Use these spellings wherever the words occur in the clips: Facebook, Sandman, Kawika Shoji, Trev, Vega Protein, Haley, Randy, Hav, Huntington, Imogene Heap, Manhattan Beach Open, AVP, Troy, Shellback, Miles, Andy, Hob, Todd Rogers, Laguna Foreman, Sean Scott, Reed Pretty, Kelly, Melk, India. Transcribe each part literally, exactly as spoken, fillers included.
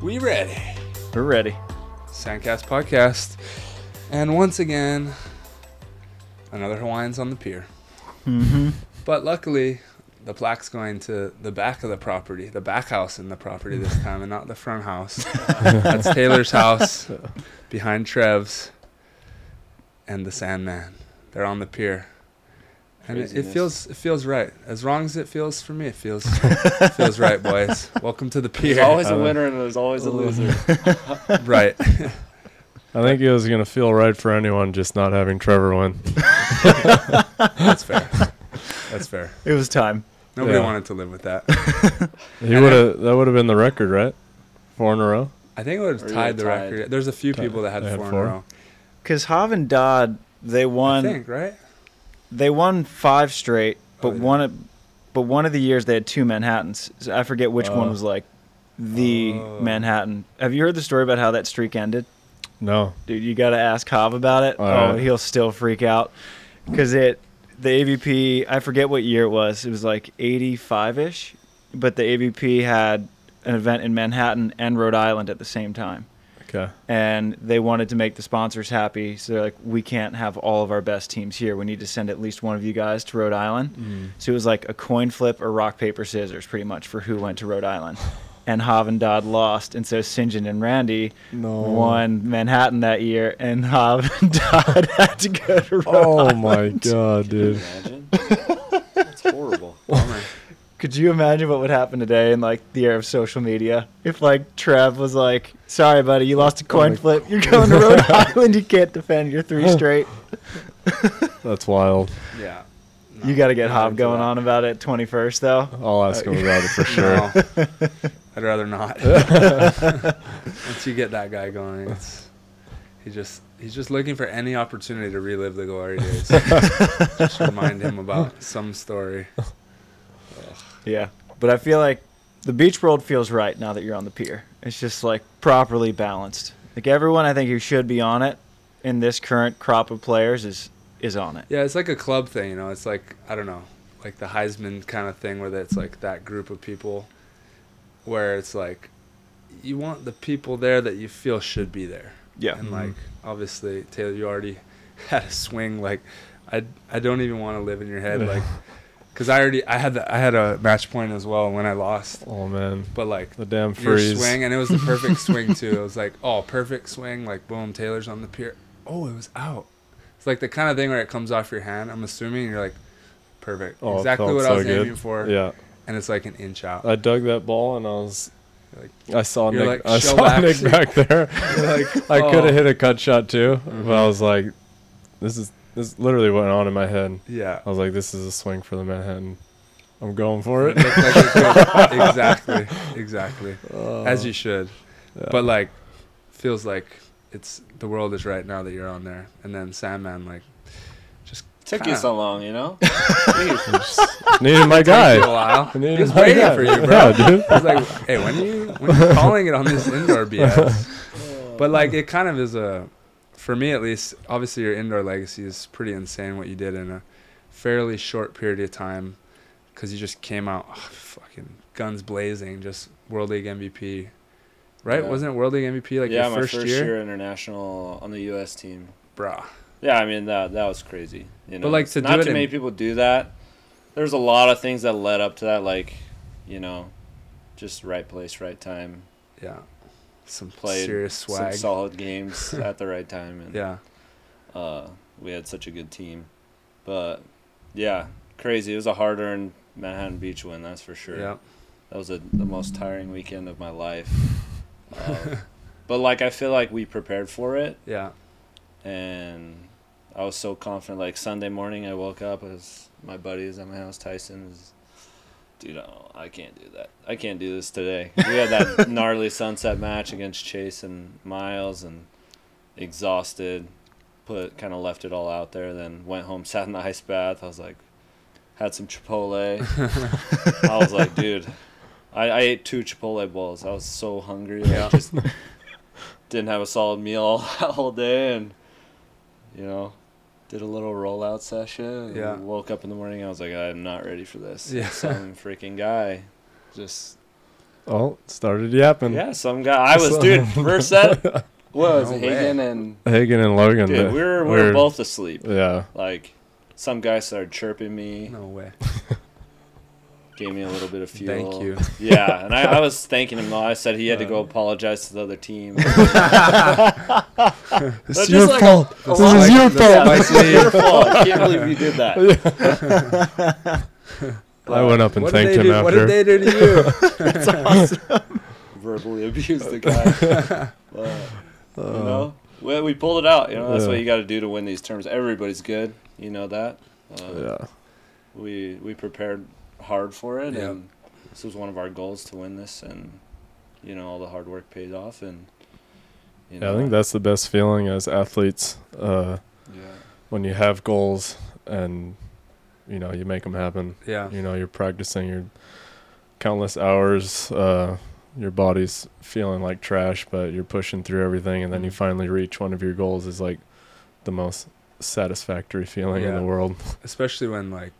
We ready. We're ready. Sandcast Podcast. And once again, another Hawaiian's on the pier. Mm-hmm. But luckily, the plaque's going to the back of the property, the back house in the property this time, and not the front house. That's Taylor's house, behind Trev's, and the Sandman. They're on the pier. And it, it feels it feels right. As wrong as it feels for me, it feels it feels right, boys. Welcome to the pier. There's always a winner and there's always a loser. Right. I think it was going to feel right for anyone just not having Trevor win. That's fair. That's fair. It was time. Nobody yeah. wanted to live with that. He would have. That would have been the record, right? Four in a row? I think it would have tied the tied. record. There's a few tied. people that had, had four, four in a row. Because Hav and Dodd, they won. I think, right? They won five straight, but oh, yeah. one, of, but one of the years they had two Manhattans. So I forget which oh. one was like the oh. Manhattan. Have you heard the story about how that streak ended? No, dude, you got to ask Hov about it. All oh, right. He'll still freak out because it the A V P. I forget what year it was. It was like eighty-five ish, but the A V P had an event in Manhattan and Rhode Island at the same time. Okay. And they wanted to make the sponsors happy, so they're like, we can't have all of our best teams here. We need to send at least one of you guys to Rhode Island. Mm. So it was like a coin flip or rock, paper, scissors, pretty much, for who went to Rhode Island. And Hav and Dodd lost, and so Saint John and Randy no. won Manhattan that year, and Hav and Dodd had to go to Rhode oh Island. Oh, my God, dude. Can you imagine? That's horrible. Bummer. Could you imagine what would happen today in, like, the era of social media? If, like, Trev was like, sorry, buddy, you lost a coin oh flip. God. You're going to Rhode Island. You can't defend your three straight. That's wild. Yeah. No, you got to get Hob going on about it twenty-first, though. I'll ask him about it for sure. No, I'd rather not. Once you get that guy going, it's, he just he's just looking for any opportunity to relive the glory days. Just remind him about some story. Yeah, but I feel like the beach world feels right now that you're on the pier. It's just, like, properly balanced. Like, everyone I think who should be on it in this current crop of players is is on it. Yeah, it's like a club thing, you know. It's like, I don't know, like the Heisman kind of thing where it's, like, that group of people where it's, like, you want the people there that you feel should be there. Yeah. And, mm-hmm. like, obviously, Taylor, you already had a swing. Like, I, I don't even want to live in your head, like... Cause I already I had the, I had a match point as well when I lost. Oh man! But like the damn freeze swing, and it was the perfect swing too. It was like, oh, perfect swing, like boom, Taylor's on the pier. Oh, it was out. It's like the kind of thing where it comes off your hand. I'm assuming and you're like, perfect, oh, exactly what so I was good. aiming for. Yeah. And it's like an inch out. I dug that ball and I was. Like, I saw Nick. Like, I saw Nick back there. Like, I oh. could have hit a cut shot too, mm-hmm. but I was like, this is. This literally went on in my head. Yeah. I was like, this is a swing for the Manhattan. I'm going for it. it, like it exactly. Exactly. Uh, As you should. Yeah. But, like, feels like it's the world is right now that you're on there. And then Sandman, like, just took kinda, you so long, you know? Just needed my guy. A while. I needed was my waiting guy. for you, bro. Yeah, dude. I was like, hey, when are you, when are you calling it on this indoor B S? Oh. But, like, it kind of is a... For me, at least, obviously your indoor legacy is pretty insane what you did in a fairly short period of time because you just came out oh, fucking guns blazing, just World League M V P, right? Yeah. Wasn't it World League M V P like yeah, your first year? Yeah, my first year international on the U S team. Bruh. Yeah, I mean, that that was crazy. You know? But like to Not do it too in... many people do that. There's a lot of things that led up to that, like, you know, just right place, right time. Yeah. Some played serious swag. Some solid games at the right time. And, yeah. Uh, we had such a good team. But, yeah, crazy. It was a hard-earned Manhattan Beach win, that's for sure. Yeah. That was a, the most tiring weekend of my life. Uh, but, like, I feel like we prepared for it. Yeah. And I was so confident. Like, Sunday morning I woke up. As my buddy is at my house, Tyson is... Dude, oh, I can't do that. I can't do this today. We had that gnarly sunset match against Chase and Miles and exhausted, put kind of left it all out there, then went home, sat in the ice bath. I was like, had some Chipotle. I was like, dude, I, I ate two Chipotle bowls. I was so hungry. Yeah. I just didn't have a solid meal all, all day and, you know. Did a little rollout session. Yeah. Woke up in the morning. I was like, I'm not ready for this. Yeah. Some freaking guy just Oh, started yapping. Yeah, some guy. I was, dude, first set was no Hagen way. and... Hagen and Logan. Dude, we were, we were both asleep. Yeah. Like, some guy started chirping me. No way. Gave me a little bit of fuel. Thank you. Yeah, and I, I was thanking him, though. I said he had to go apologize to the other team. It's your like fault. A, a this is your fault. It's your fault. I can't believe you did that. Yeah. I went up and what thanked him do? after. What did they do to you? That's awesome. Verbally abused the guy. But, you know, well, we pulled it out. You know, that's yeah. what you got to do to win these terms. Everybody's good. You know that. Um, yeah. We we prepared hard for it, yeah. and this was one of our goals to win this. And you know, all the hard work paid off. And you know, yeah, I think that's the best feeling as athletes. Uh, yeah. When you have goals and you know, you make them happen. Yeah. You know, you're practicing your countless hours. Uh, your body's feeling like trash, but you're pushing through everything. And then you finally reach one of your goals is like the most satisfactory feeling yeah. in the world. Especially when like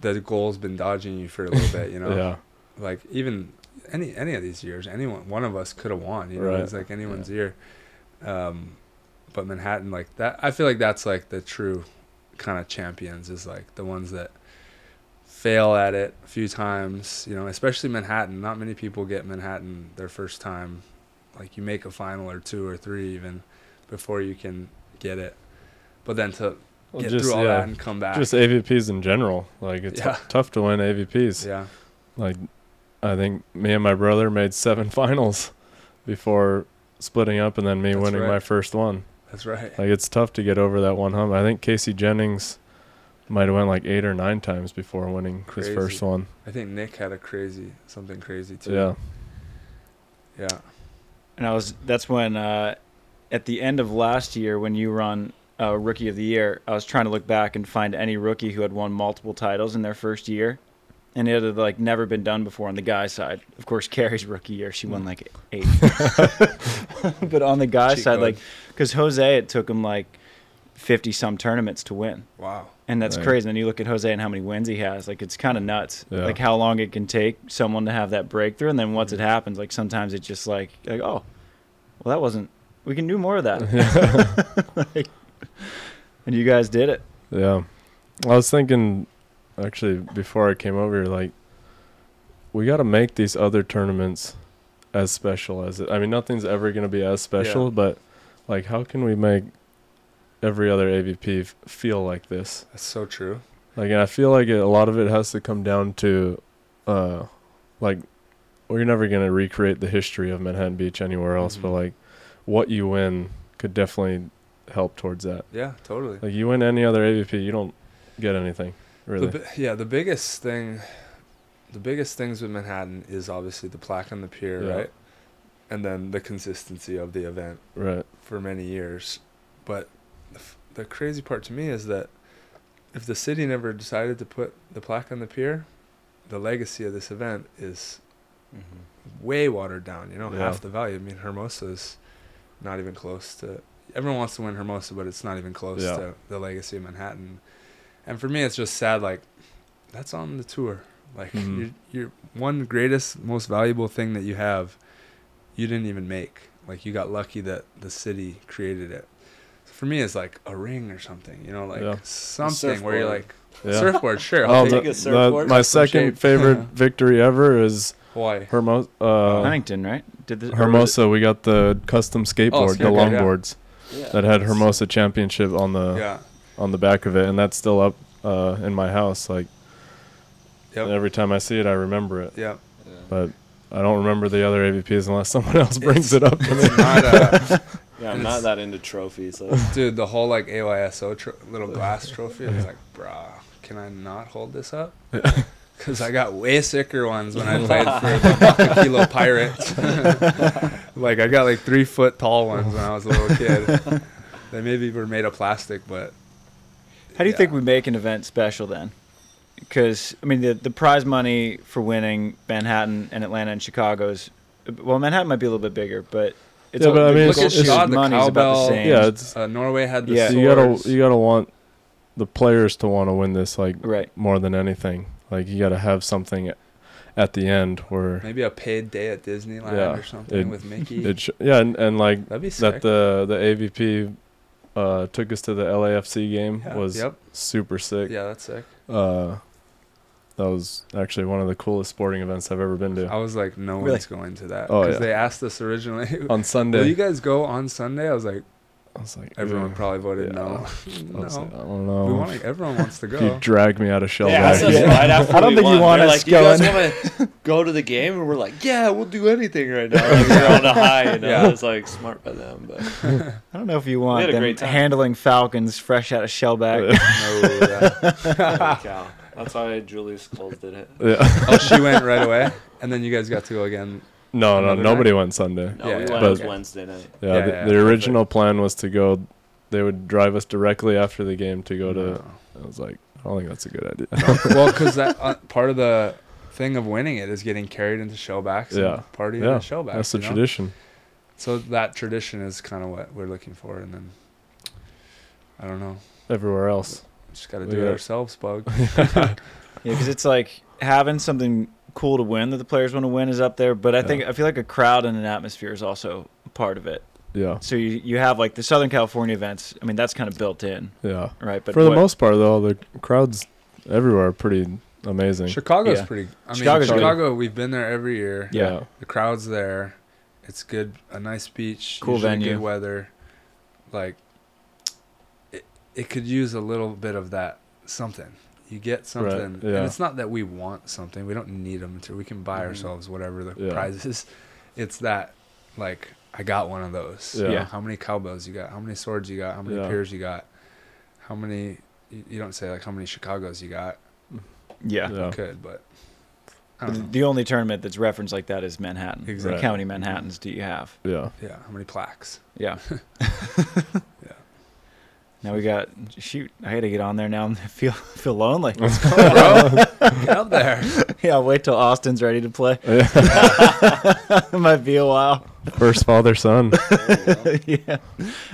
the goal's been dodging you for a little bit, you know? Yeah. Like even any, any of these years, anyone, one of us could have won, you know, right. It's like anyone's yeah. year. Um, but Manhattan, like that, I feel like that's like the true kind of champions is like the ones that fail at it a few times, you know, especially Manhattan. Not many people get Manhattan their first time. Like you make a final or two or three even before you can get it. But then to well, get just, through all yeah, that and come back. Just A V Ps in general. Like it's yeah. tough to win A V Ps. Yeah. Like I think me and my brother made seven finals before splitting up and then me That's winning right. my first one. That's right. Like, it's tough to get over that one hump. I think Casey Jennings might have went like eight or nine times before winning crazy. his first one. I think Nick had a crazy, something crazy, too. Yeah. Yeah. And I was, that's when, uh, at the end of last year, when you run uh, Rookie of the Year, I was trying to look back and find any rookie who had won multiple titles in their first year. And it had, like, never been done before on the guy's side. Of course, Kerri's rookie year, she won, like, eight. But on the guy's Cheat side, code. like, because Jose, it took him, like, fifty-some tournaments to win. Wow. And that's right. crazy. And then you look at Jose and how many wins he has. Like, it's kind of nuts. Yeah. Like, how long it can take someone to have that breakthrough. And then once mm-hmm. it happens, like, sometimes it's just like, like, oh, well, that wasn't – we can do more of that. like, and you guys did it. Yeah. I was thinking – actually, before I came over here, like, we got to make these other tournaments as special as it. I mean, nothing's ever going to be as special, yeah. but, like, how can we make every other A V P f- feel like this? That's so true. Like, and I feel like it, a lot of it has to come down to, uh, like, we're never going to recreate the history of Manhattan Beach anywhere else, mm-hmm. but, like, what you win could definitely help towards that. Yeah, totally. Like, you win any other A V P, you don't get anything. Really? The, yeah, the biggest thing, the biggest things with Manhattan is obviously the plaque on the pier, yeah. right? And then the consistency of the event right. for many years. But the, f- the crazy part to me is that if the city never decided to put the plaque on the pier, the legacy of this event is mm-hmm. way watered down, you know, yeah. half the value. I mean, Hermosa is not even close to, everyone wants to win Hermosa, but it's not even close yeah. to the legacy of Manhattan. And for me, it's just sad, like, that's on the tour. Like, mm-hmm. you're, you're one greatest, most valuable thing that you have, you didn't even make. Like, you got lucky that the city created it. So for me, it's like a ring or something, you know, like yeah. something where you're like, yeah. surfboard, sure. I'll oh, take the, a surfboard. The, my second shape. favorite yeah. victory ever is Hawaii. Hermosa. Uh, Huntington, right? Did the, Hermosa, we got the custom skateboard, oh, skateboard the longboards yeah. yeah. that had Hermosa Championship on the... Yeah. on the back of it, and that's still up uh, in my house. Like yep. every time I see it, I remember it. Yep. Yeah. But I don't remember the other A V Ps unless someone else brings it's, it up. To me. Not, uh, yeah, I'm not that into trophies. Like. Dude, the whole like A Y S O tro- little glass trophy, I was like, brah, can I not hold this up? Because I got way sicker ones when I played for the Kilo Pirates. Like I got like three foot tall ones when I was a little kid. They maybe were made of plastic, but. How do you yeah. think we make an event special then? Because, I mean, the the prize money for winning Manhattan and Atlanta and Chicago's... Well, Manhattan might be a little bit bigger, but... It's yeah, all, but I mean... Look it's, it's, it's money's the about the same. Yeah, it's, uh, Norway had the yeah, swords. You got to want the players to want to win this, like, right. more than anything. Like, you got to have something at the end where maybe a paid day at Disneyland yeah, or something it, with Mickey. It sh- yeah, and, and like that'd be sick. That the the A V P uh, took us to the L A F C game yeah, was yep. super sick. Yeah, that's sick. Uh, that was actually one of the coolest sporting events I've ever been to. I was like, no really? one's going to that because oh, yeah. they asked us originally on Sunday. Will you guys go on Sunday? I was like. I was like, everyone yeah, probably voted yeah. no. no. I, was like, I don't know. We want, like, everyone wants to go. You dragged me out of Shellback. Yeah, yeah. Right after I don't think won. You want They're us like, going. You guys want to go to the game? And we're like, yeah, we'll do anything right now. Like, we're on a high. You know? Yeah. I was like, smart by them. But I don't know if you want them handling Falcons fresh out of Shellback. No, that, cow. That's why Julie Scholes did it. Yeah. Oh, she went right away? And then you guys got to go again. No, Another no, nobody night? went Sunday. No, yeah, we went okay. Wednesday night. Yeah, yeah, the, yeah the original perfect. plan was to go. They would drive us directly after the game to go to. No. I was like, I don't think that's a good idea. Well, because that uh, part of the thing of winning it is getting carried into Shellbacks yeah. and partying yeah. in Shellbacks. That's the know? tradition. So that tradition is kind of what we're looking for, and then I don't know. Everywhere else, we just got to do it ourselves, bug. Yeah, because yeah, it's like having something cool to win that the players want to win is up there, but I yeah. think I feel like a crowd and an atmosphere is also part of it. Yeah. So you you have like the Southern California events. I mean, that's kind of built in. Yeah. Right. But for the what, most part, though, the crowds everywhere are pretty amazing. Chicago's yeah. pretty. I mean, Chicago's Chicago. Pretty. We've been there every year. Yeah. yeah. The crowd's there. It's good. A nice beach. Cool venue. Good weather. Like, it it could use a little bit of that something. You get something, right, yeah. and it's not that we want something. We don't need them. To, we can buy mm-hmm. ourselves whatever the yeah. prize is. It's that, like, I got one of those. Yeah. yeah. How many cowbells you got? How many swords you got? How many yeah. piers you got? How many, you, you don't say, like, how many Chicagos you got. Yeah. You yeah. could, but. I don't the, know. The only tournament that's referenced like that is Manhattan. Exactly. Right. How many Manhattans do you have? Yeah. Yeah. How many plaques? Yeah. yeah. Now we got, shoot, I had to get on there now. I feel feel lonely. Let's go, bro. Get out there. Yeah, I'll wait till Austin's ready to play. It might be a while. First father, son. yeah.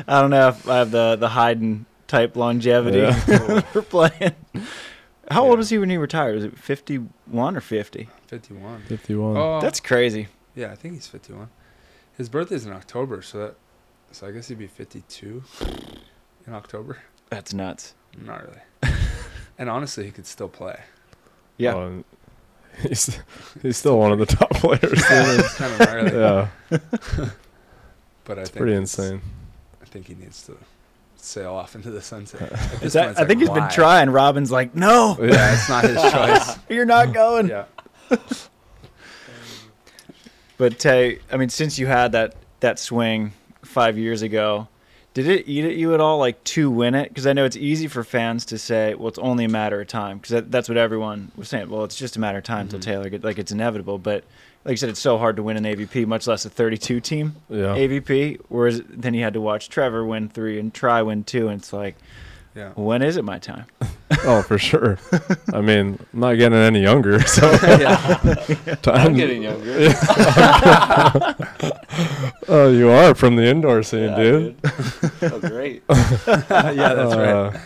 I don't know if I have the, the Hayden type longevity yeah. for playing. How yeah. old was he when he retired? Was it fifty-one or fifty? fifty-one. fifty-one. Oh, that's crazy. Yeah, I think he's fifty-one. His birthday's in October, so that, so I guess he'd be fifty-two. In October. That's nuts. Not really. And honestly, he could still play. Yeah. Um, he's he's still one of the top players. It's kind of gnarly. Yeah. But I it's think pretty it's, insane. I think he needs to sail off into the sunset. At this that, point, I like, think he's why? been trying. Robin's like, no. Yeah, it's not his choice. You're not going. Yeah. But Tay, I mean, since you had that that swing five years ago. Did it eat at you at all, like, to win it? Because I know it's easy for fans to say, well, it's only a matter of time. Because that, that's what everyone was saying. Well, it's just a matter of time until mm-hmm. Taylor gets, like, it's inevitable. But like you said, it's so hard to win an A V P, much less a thirty-two team yeah. A V P. Whereas then you had to watch Trevor win three and Troy win two. And it's like, yeah. when is it my time? Oh, for sure. I mean, I'm not getting any younger. So yeah. I'm getting younger. Yeah. Oh, you are from the indoor scene, yeah, dude. Oh, great. Yeah, that's uh,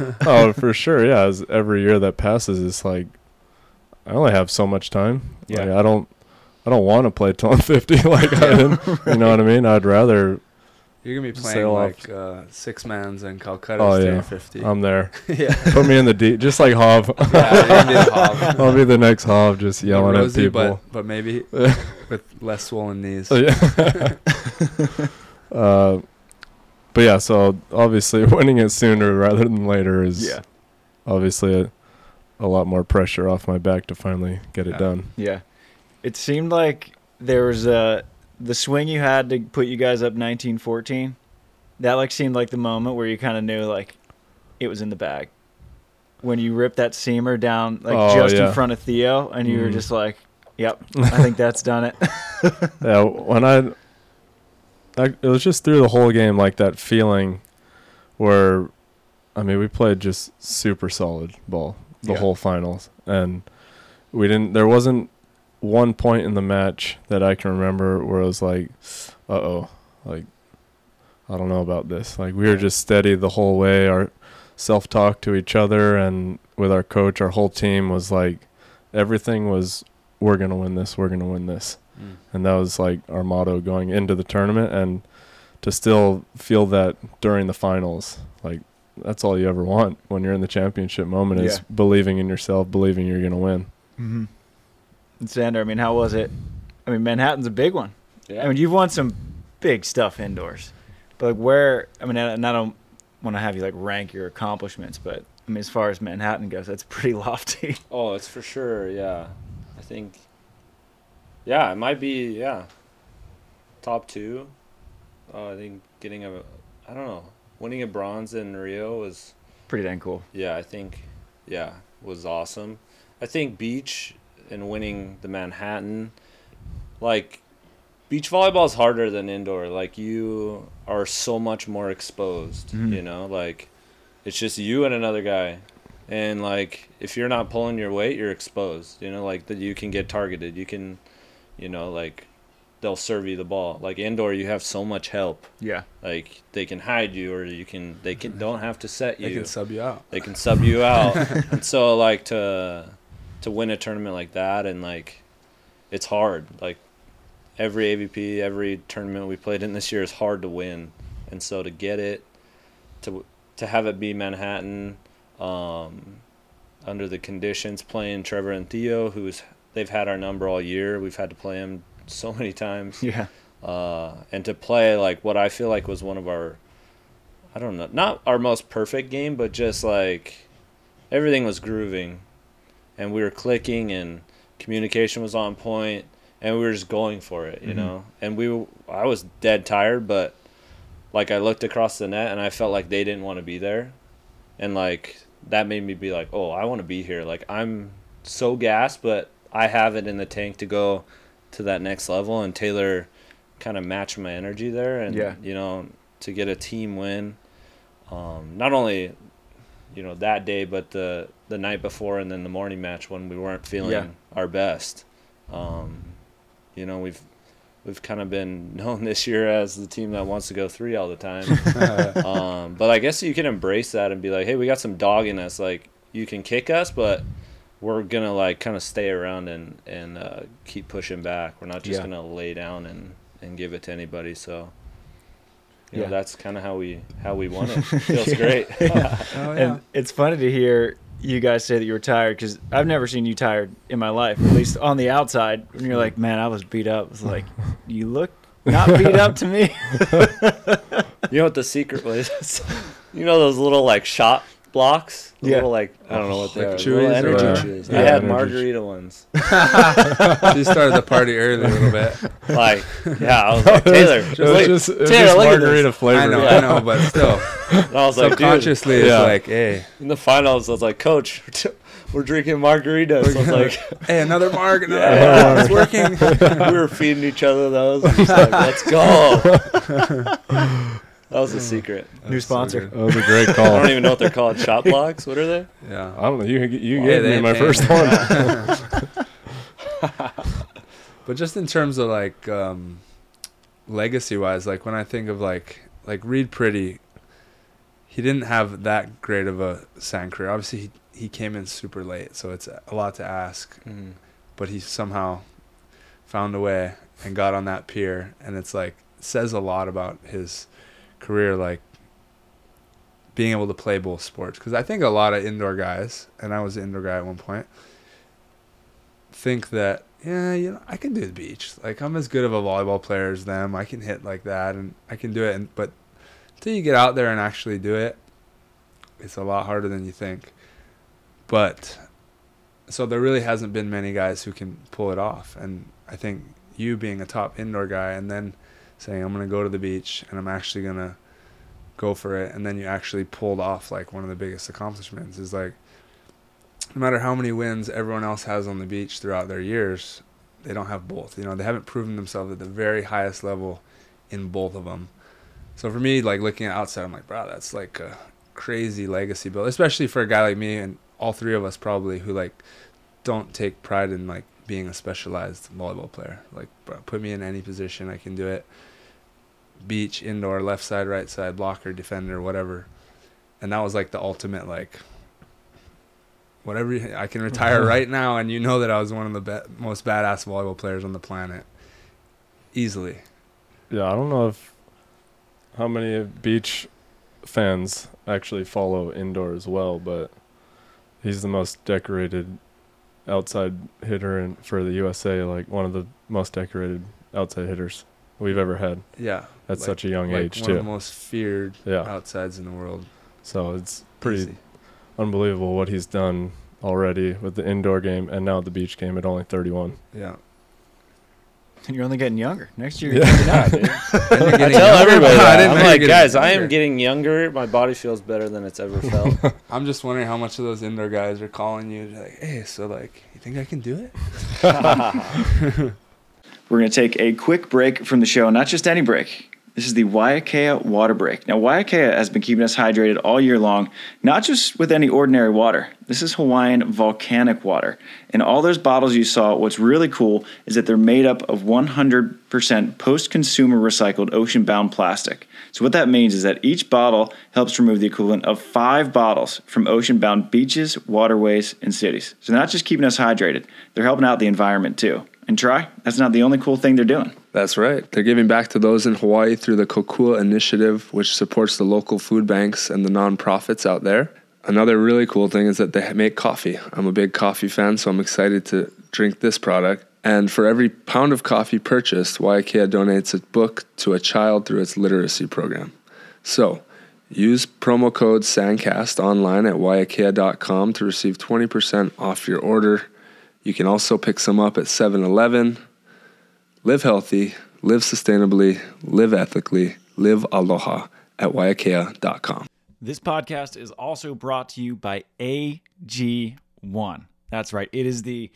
right. Oh, for sure. Yeah, as every year that passes, it's like I only have so much time. Yeah, like, I don't, I don't want to play till I'm fifty. Like yeah, I didn't. Right. You know what I mean? I'd rather. You're gonna be playing like uh, six mans and Calcutta oh, yeah. fifty. I'm there. Yeah, put me in the deep, just like Hov. Yeah, be Hov. I'll be the next Hov, just yelling rosy, at people. But, but maybe with less swollen knees. Oh, yeah. uh, but yeah, so obviously winning it sooner rather than later is yeah. obviously a, a lot more pressure off my back to finally get it yeah. done. Yeah, it seemed like there was a. The swing you had to put you guys up nineteen fourteen, that like seemed like the moment where you kind of knew like it was in the bag. When you ripped that seamer down like oh, just yeah. in front of Theo, and you mm. were just like, "Yep, I think that's done it." yeah, when I, I, it was just through the whole game like that feeling, where, I mean, we played just super solid ball the yeah. whole finals, and we didn't. There wasn't. One point in the match that I can remember where I was like, uh-oh, like, I don't know about this. Like, we were just steady the whole way, our self-talk to each other and with our coach, our whole team was like, everything was we're going to win this, we're going to win this. Mm. And that was like our motto going into the tournament. And to still feel that during the finals, like that's all you ever want when you're in the championship moment is yeah. believing in yourself, believing you're going to win. Mm-hmm. And Sander, I mean, how was it? I mean, Manhattan's a big one. Yeah. I mean, you've won some big stuff indoors. But like where, I mean, and I don't want to have you like rank your accomplishments, but I mean, as far as Manhattan goes, that's pretty lofty. Oh, it's for sure, yeah. I think, yeah, it might be, yeah, top two. Uh, I think getting a, I don't know, winning a bronze in Rio was pretty dang cool. Yeah, I think, yeah, was awesome. I think beach and winning the Manhattan, like, beach volleyball is harder than indoor. Like, you are so much more exposed, mm-hmm. you know? Like, it's just you and another guy. And, like, if you're not pulling your weight, you're exposed. You know, like, that you can get targeted. You can, you know, like, they'll serve you the ball. Like, indoor, you have so much help. Yeah. Like, they can hide you or you can – they can don't have to set you. They can sub you out. They can sub you out. And so, like, to to win a tournament like that and, like, it's hard. Like, every A V P, every tournament we played in this year is hard to win. And so to get it, to to have it be Manhattan, um, under the conditions, playing Trevor and Theo, who's they've had our number all year. We've had to play them so many times. Yeah. Uh, and to play, like, what I feel like was one of our, I don't know, not our most perfect game, but just, like, everything was grooving. And we were clicking and communication was on point. And we were just going for it, you mm-hmm. know. And we, were, I was dead tired, but, like, I looked across the net and I felt like they didn't want to be there. And, like, that made me be like, oh, I want to be here. Like, I'm so gassed, but I have it in the tank to go to that next level. And Taylor kind of matched my energy there. And, yeah. you know, to get a team win, um, not only, you know, that day, but the, the night before and then the morning match when we weren't feeling yeah. our best. Um You know, we've we've kind of been known this year as the team that wants to go three all the time. um, but I guess you can embrace that and be like, hey, we got some dog in us. Like, you can kick us, but we're going to, like, kind of stay around and, and uh, keep pushing back. We're not just yeah. going to lay down and, and give it to anybody. So, you yeah. know, that's kind of how we, how we won it. Feels yeah. great. yeah. Oh, yeah. And it's funny to hear you guys say that you were tired because I've never seen you tired in my life, at least on the outside. When you're like, man, I was beat up. It's like, you look not beat up to me. You know what the secret was? You know those little, like, shot blocks? The yeah. little, like, I don't know what they like are. Chewies energy or, chewies. Yeah, I had energy. Margarita ones. She started the party early a little bit. Like, yeah, I was like, Taylor. It was, it was like, just, it was Taylor, just margarita flavor. I know, yeah. I know, but still. And I was like, subconsciously, dude, it's yeah. like, hey. In the finals, I was like, Coach, we're drinking margaritas. We're so I was like, hey, another marg, another yeah, marg. It's working. We were feeding each other those. I was like, let's go. That was a secret. That's new sponsor. So that was a great call. I don't even know what they're called. Shot blocks? What are they? Yeah. I don't know. You, you gave me my first one. But just in terms of, like, um, legacy-wise, like, when I think of, like, like Reed Pretty, he didn't have that great of a sand career. Obviously, he, he came in super late, so it's a lot to ask. Mm. But he somehow found a way and got on that pier, and it's, like, says a lot about his career, like being able to play both sports, because I think a lot of indoor guys, and I was an indoor guy at one point, think that yeah you know I can do the beach, like I'm as good of a volleyball player as them, I can hit like that and I can do it, and but until you get out there and actually do it, it's a lot harder than you think. But so there really hasn't been many guys who can pull it off, and I think you being a top indoor guy and then saying I'm going to go to the beach and I'm actually going to go for it, and then you actually pulled off like one of the biggest accomplishments is like, no matter how many wins everyone else has on the beach throughout their years, they don't have both. You know, they haven't proven themselves at the very highest level in both of them. So for me, like looking at outside, I'm like, bro, that's like a crazy legacy build, especially for a guy like me and all three of us probably who like don't take pride in like being a specialized volleyball player. Like, bro, put me in any position, I can do it. Beach, indoor, left side, right side, blocker, defender, whatever. And that was like the ultimate, like, whatever, you, I can retire right now, and you know that I was one of the be- most badass volleyball players on the planet, easily. Yeah, I don't know if how many beach fans actually follow indoor as well, but he's the most decorated outside hitter in, for the U S A, like one of the most decorated outside hitters we've ever had. Yeah. At like, such a young like age, one too. One of the most feared yeah. outsides in the world. So it's pretty Easy. unbelievable what he's done already with the indoor game and now the beach game at only thirty-one. Yeah. And you're only getting younger. Next year, you're yeah. not, dude. You're I tell younger. everybody that. No, I'm like, guys, I am getting younger. My body feels better than it's ever felt. I'm just wondering how much of those indoor guys are calling you. Like, hey, so, like, you think I can do it? We're going to take a quick break from the show. Not just any break. This is the Waiakea Water Break. Now, Waiakea has been keeping us hydrated all year long, not just with any ordinary water. This is Hawaiian volcanic water. And all those bottles you saw, what's really cool is that they're made up of one hundred percent post-consumer recycled ocean-bound plastic. So what that means is that each bottle helps remove the equivalent of five bottles from ocean-bound beaches, waterways, and cities. So they're not just keeping us hydrated, they're helping out the environment too. And Troy, that's not the only cool thing they're doing. That's right. They're giving back to those in Hawaii through the Kokua Initiative, which supports the local food banks and the nonprofits out there. Another really cool thing is that they make coffee. I'm a big coffee fan, so I'm excited to drink this product. And for every pound of coffee purchased, Waiakea donates a book to a child through its literacy program. So use promo code SANDCAST online at waiakea dot com to receive twenty percent off your order. You can also pick some up at seven eleven. Live healthy, live sustainably, live ethically, live aloha at waiakea dot com. This podcast is also brought to you by A G one. That's right. It is the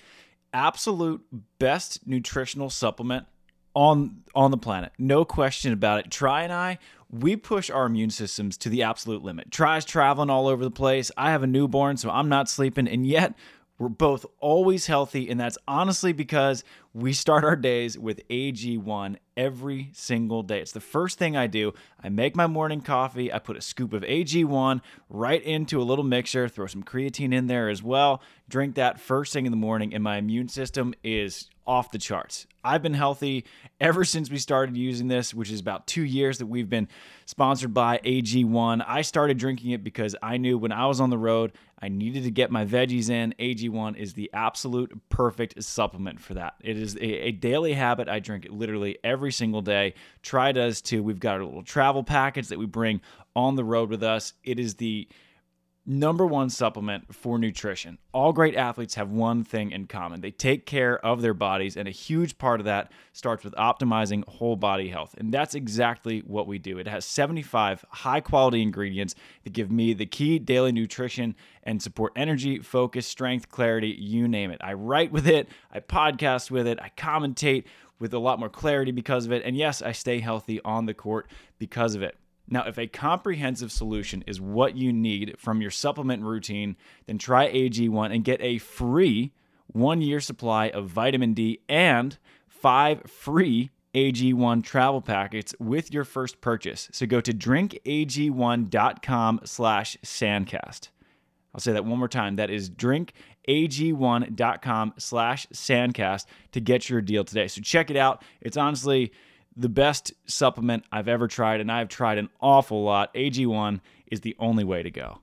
absolute best nutritional supplement on on the planet. No question about it. Try and I, we push our immune systems to the absolute limit. Try's traveling all over the place. I have a newborn, so I'm not sleeping, and yet we're both always healthy, and that's honestly because we start our days with A G one every single day. It's the first thing I do. I make my morning coffee. I put a scoop of A G one right into a little mixer, throw some creatine in there as well, drink that first thing in the morning, and my immune system is off the charts. I've been healthy ever since we started using this, which is about two years that we've been sponsored by A G one. I started drinking it because I knew when I was on the road, I needed to get my veggies in. A G one is the absolute perfect supplement for that. It is a, a daily habit. I drink it literally every single day. Try does too. We've got a little travel package that we bring on the road with us. It is the number one supplement for nutrition. All great athletes have one thing in common. They take care of their bodies, and a huge part of that starts with optimizing whole body health. And that's exactly what we do. It has seventy-five high-quality ingredients that give me the key daily nutrition and support energy, focus, strength, clarity, you name it. I write with it, I podcast with it, I commentate with a lot more clarity because of it, and yes, I stay healthy on the court because of it. Now, if a comprehensive solution is what you need from your supplement routine, then try A G one and get a free one-year supply of vitamin D and five free A G one travel packets with your first purchase. So go to drinkag1.com slash sandcast. I'll say that one more time. That is drinkag1.com slash sandcast to get your deal today. So check it out. It's honestly the best supplement I've ever tried, and I've tried an awful lot. A G one is the only way to go.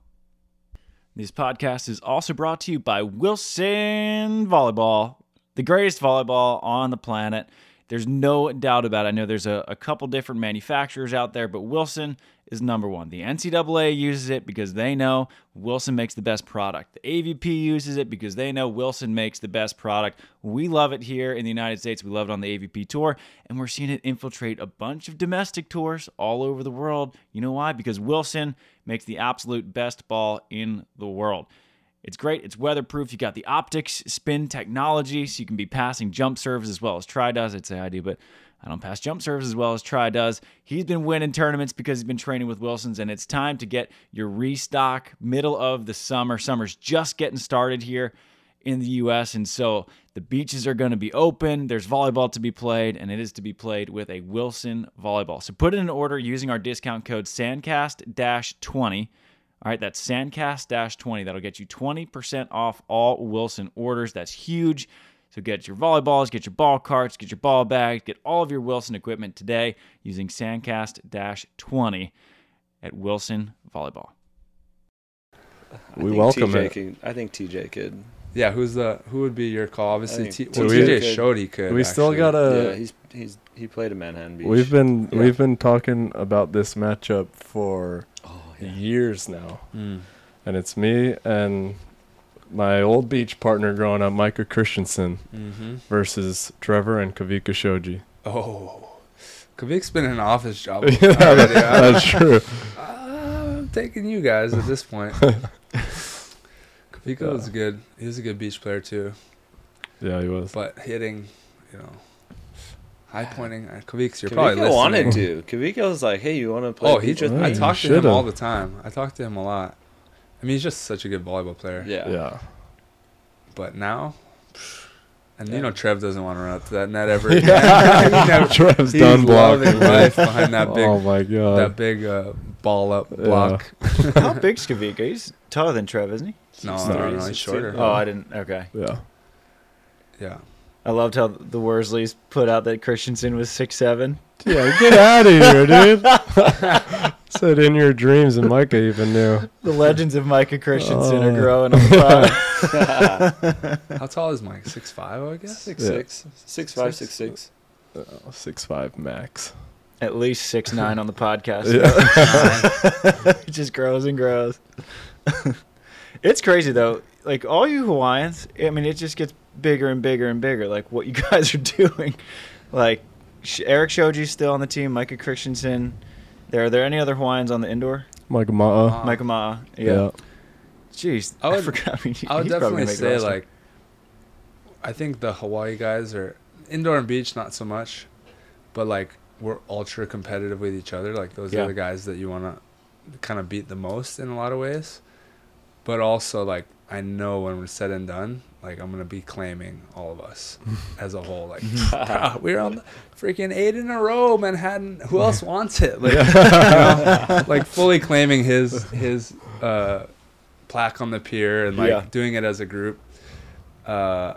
This podcast is also brought to you by Wilson Volleyball, the greatest volleyball on the planet. There's no doubt about it. I know there's a, a couple different manufacturers out there, but Wilson is number one. The N C double A uses it because they know Wilson makes the best product. The A V P uses it because they know Wilson makes the best product. We love it here in the United States. We love it on the A V P tour, and we're seeing it infiltrate a bunch of domestic tours all over the world. You know why? Because Wilson makes the absolute best ball in the world. It's great. It's weatherproof. You got the optics spin technology, so you can be passing jump serves as well as Try does. I'd say I do, but I don't pass jump serves as well as Try does. He's been winning tournaments because he's been training with Wilson's, and it's time to get your restock middle of the summer. Summer's just getting started here in the U S, and so the beaches are going to be open. There's volleyball to be played, and it is to be played with a Wilson volleyball. So put in an order using our discount code SANDCAST twenty. All right, that's Sandcast twenty. That'll get you twenty percent off all Wilson orders. That's huge. So get your volleyballs, get your ball carts, get your ball bags, get all of your Wilson equipment today using Sandcast twenty at Wilson Volleyball. We welcome it. Could, I think T J could. Yeah, who's the who would be your call? Obviously, T, well, T J Shoddy could. We actually. still got a. Yeah, he's he's he played in Manhattan Beach. We've been yeah. we've been talking about this matchup for oh, yeah. years now, mm. and it's me and my old beach partner growing up, Micah Christensen, mm-hmm. versus Trevor and Kawika Shoji. Oh, Kawika's been in an office job. yeah, already, that's true. I'm taking you guys at this point. Pico was good. He was a good beach player too. Yeah, he was. But hitting, you know, high pointing. Kawika's you're Kawika probably listening. wanted to. Kawika was like, "Hey, you want to play?" Oh, he just. Right, I talked to him all the time. I talked to him a lot. I mean, he's just such a good volleyball player. Yeah. Yeah. But now, and yeah. you know, Trev doesn't want to run up to that net ever again. Yeah. Never, Trev's he's done blocking life behind that big. Oh my god. That big uh, ball up block. Yeah. How big's Kawika? He's taller than Trev, isn't he? No, no, no, no, he's shorter. Oh, I didn't. Okay. Yeah. Yeah. I loved how the Worsleys put out that Christensen was six seven. Yeah, get out of here, dude. Said in your dreams, and Micah even knew. The legends of Micah Christensen oh. are growing on the pod. How tall is Mike? six five, I guess? six six. Yeah. six five, six six. Oh, six five max. At least six nine on the podcast. Yeah. It just grows and grows. It's crazy, though. Like, all you Hawaiians, I mean, it just gets bigger and bigger and bigger, like, what you guys are doing. Like, Eric Shoji's still on the team, Micah Christensen. There, are there any other Hawaiians on the indoor? Micah Ma'a. Micah Ma'a, yeah. yeah. Jeez, I, would, I forgot. I, mean, I would definitely say, like, I think the Hawaii guys are indoor and beach, not so much. But, like, we're ultra competitive with each other. Like, those yeah. are the guys that you want to kind of beat the most in a lot of ways. But also, like, I know when we're said and done, like, I'm going to be claiming all of us as a whole. Like, we're on the freaking eight in a row, Manhattan. Who else wants it? Like, you know, like fully claiming his his uh, plaque on the pier and, like, yeah. doing it as a group. Uh,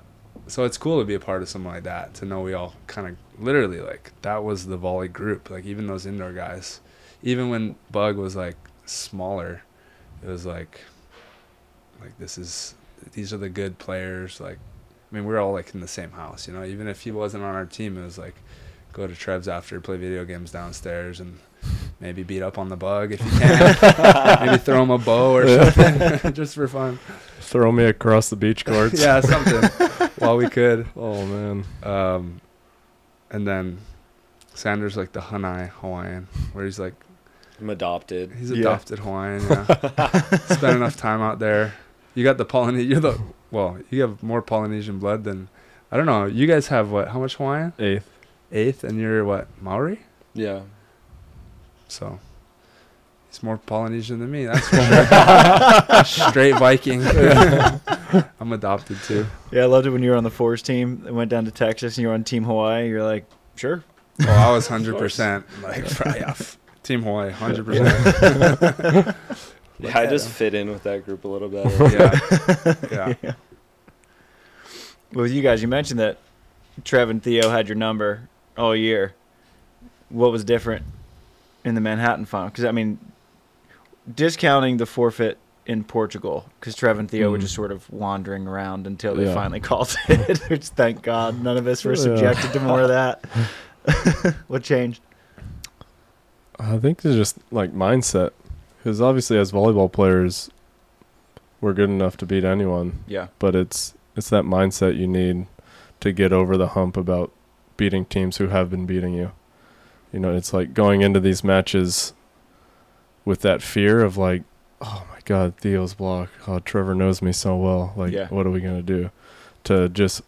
so it's cool to be a part of something like that, to know we all kind of literally, like, that was the volley group. Like, even those indoor guys. Even when Bug was, like, smaller, it was, like... Like, this is, these are the good players. Like, I mean, we're all, like, in the same house, you know? Even if he wasn't on our team, it was, like, go to Trev's after, play video games downstairs, and maybe beat up on the Bug if you can. Maybe throw him a bow or something, just for fun. Throw me across the beach courts. Yeah, something, while we could. Oh, man. Um, and then Sanders, like, the Hanai Hawaiian, where he's, like, I'm adopted. He's adopted yeah. Hawaiian, yeah. Spent enough time out there. You got the Polynesian, you're the, well, you have more Polynesian blood than, I don't know, you guys have what, how much Hawaiian? Eighth. Eighth, and you're what, Maori? Yeah. So, he's more Polynesian than me, that's for sure. Straight Viking. Yeah. I'm adopted too. Yeah, I loved it when you were on the fours team, and went down to Texas, and you were on Team Hawaii, you're like, sure. Oh, I was one hundred percent, like, fry off. Team Hawaii, one hundred percent. Yeah, I just fit in with that group a little better. Yeah. yeah. yeah. Well, you guys, you mentioned that Trev and Theo had your number all year. What was different in the Manhattan final? Because, I mean, discounting the forfeit in Portugal, because Trev and Theo mm. were just sort of wandering around until they yeah. finally called it, which, thank God, none of us were subjected yeah. to more of that. What changed? I think it's just, like, mindset. Because obviously as volleyball players, we're good enough to beat anyone. Yeah. But it's it's that mindset you need to get over the hump about beating teams who have been beating you. You know, it's like going into these matches with that fear of, like, oh, my God, Theo's block. Oh, Trevor knows me so well. Like, yeah. what are we going to do? To just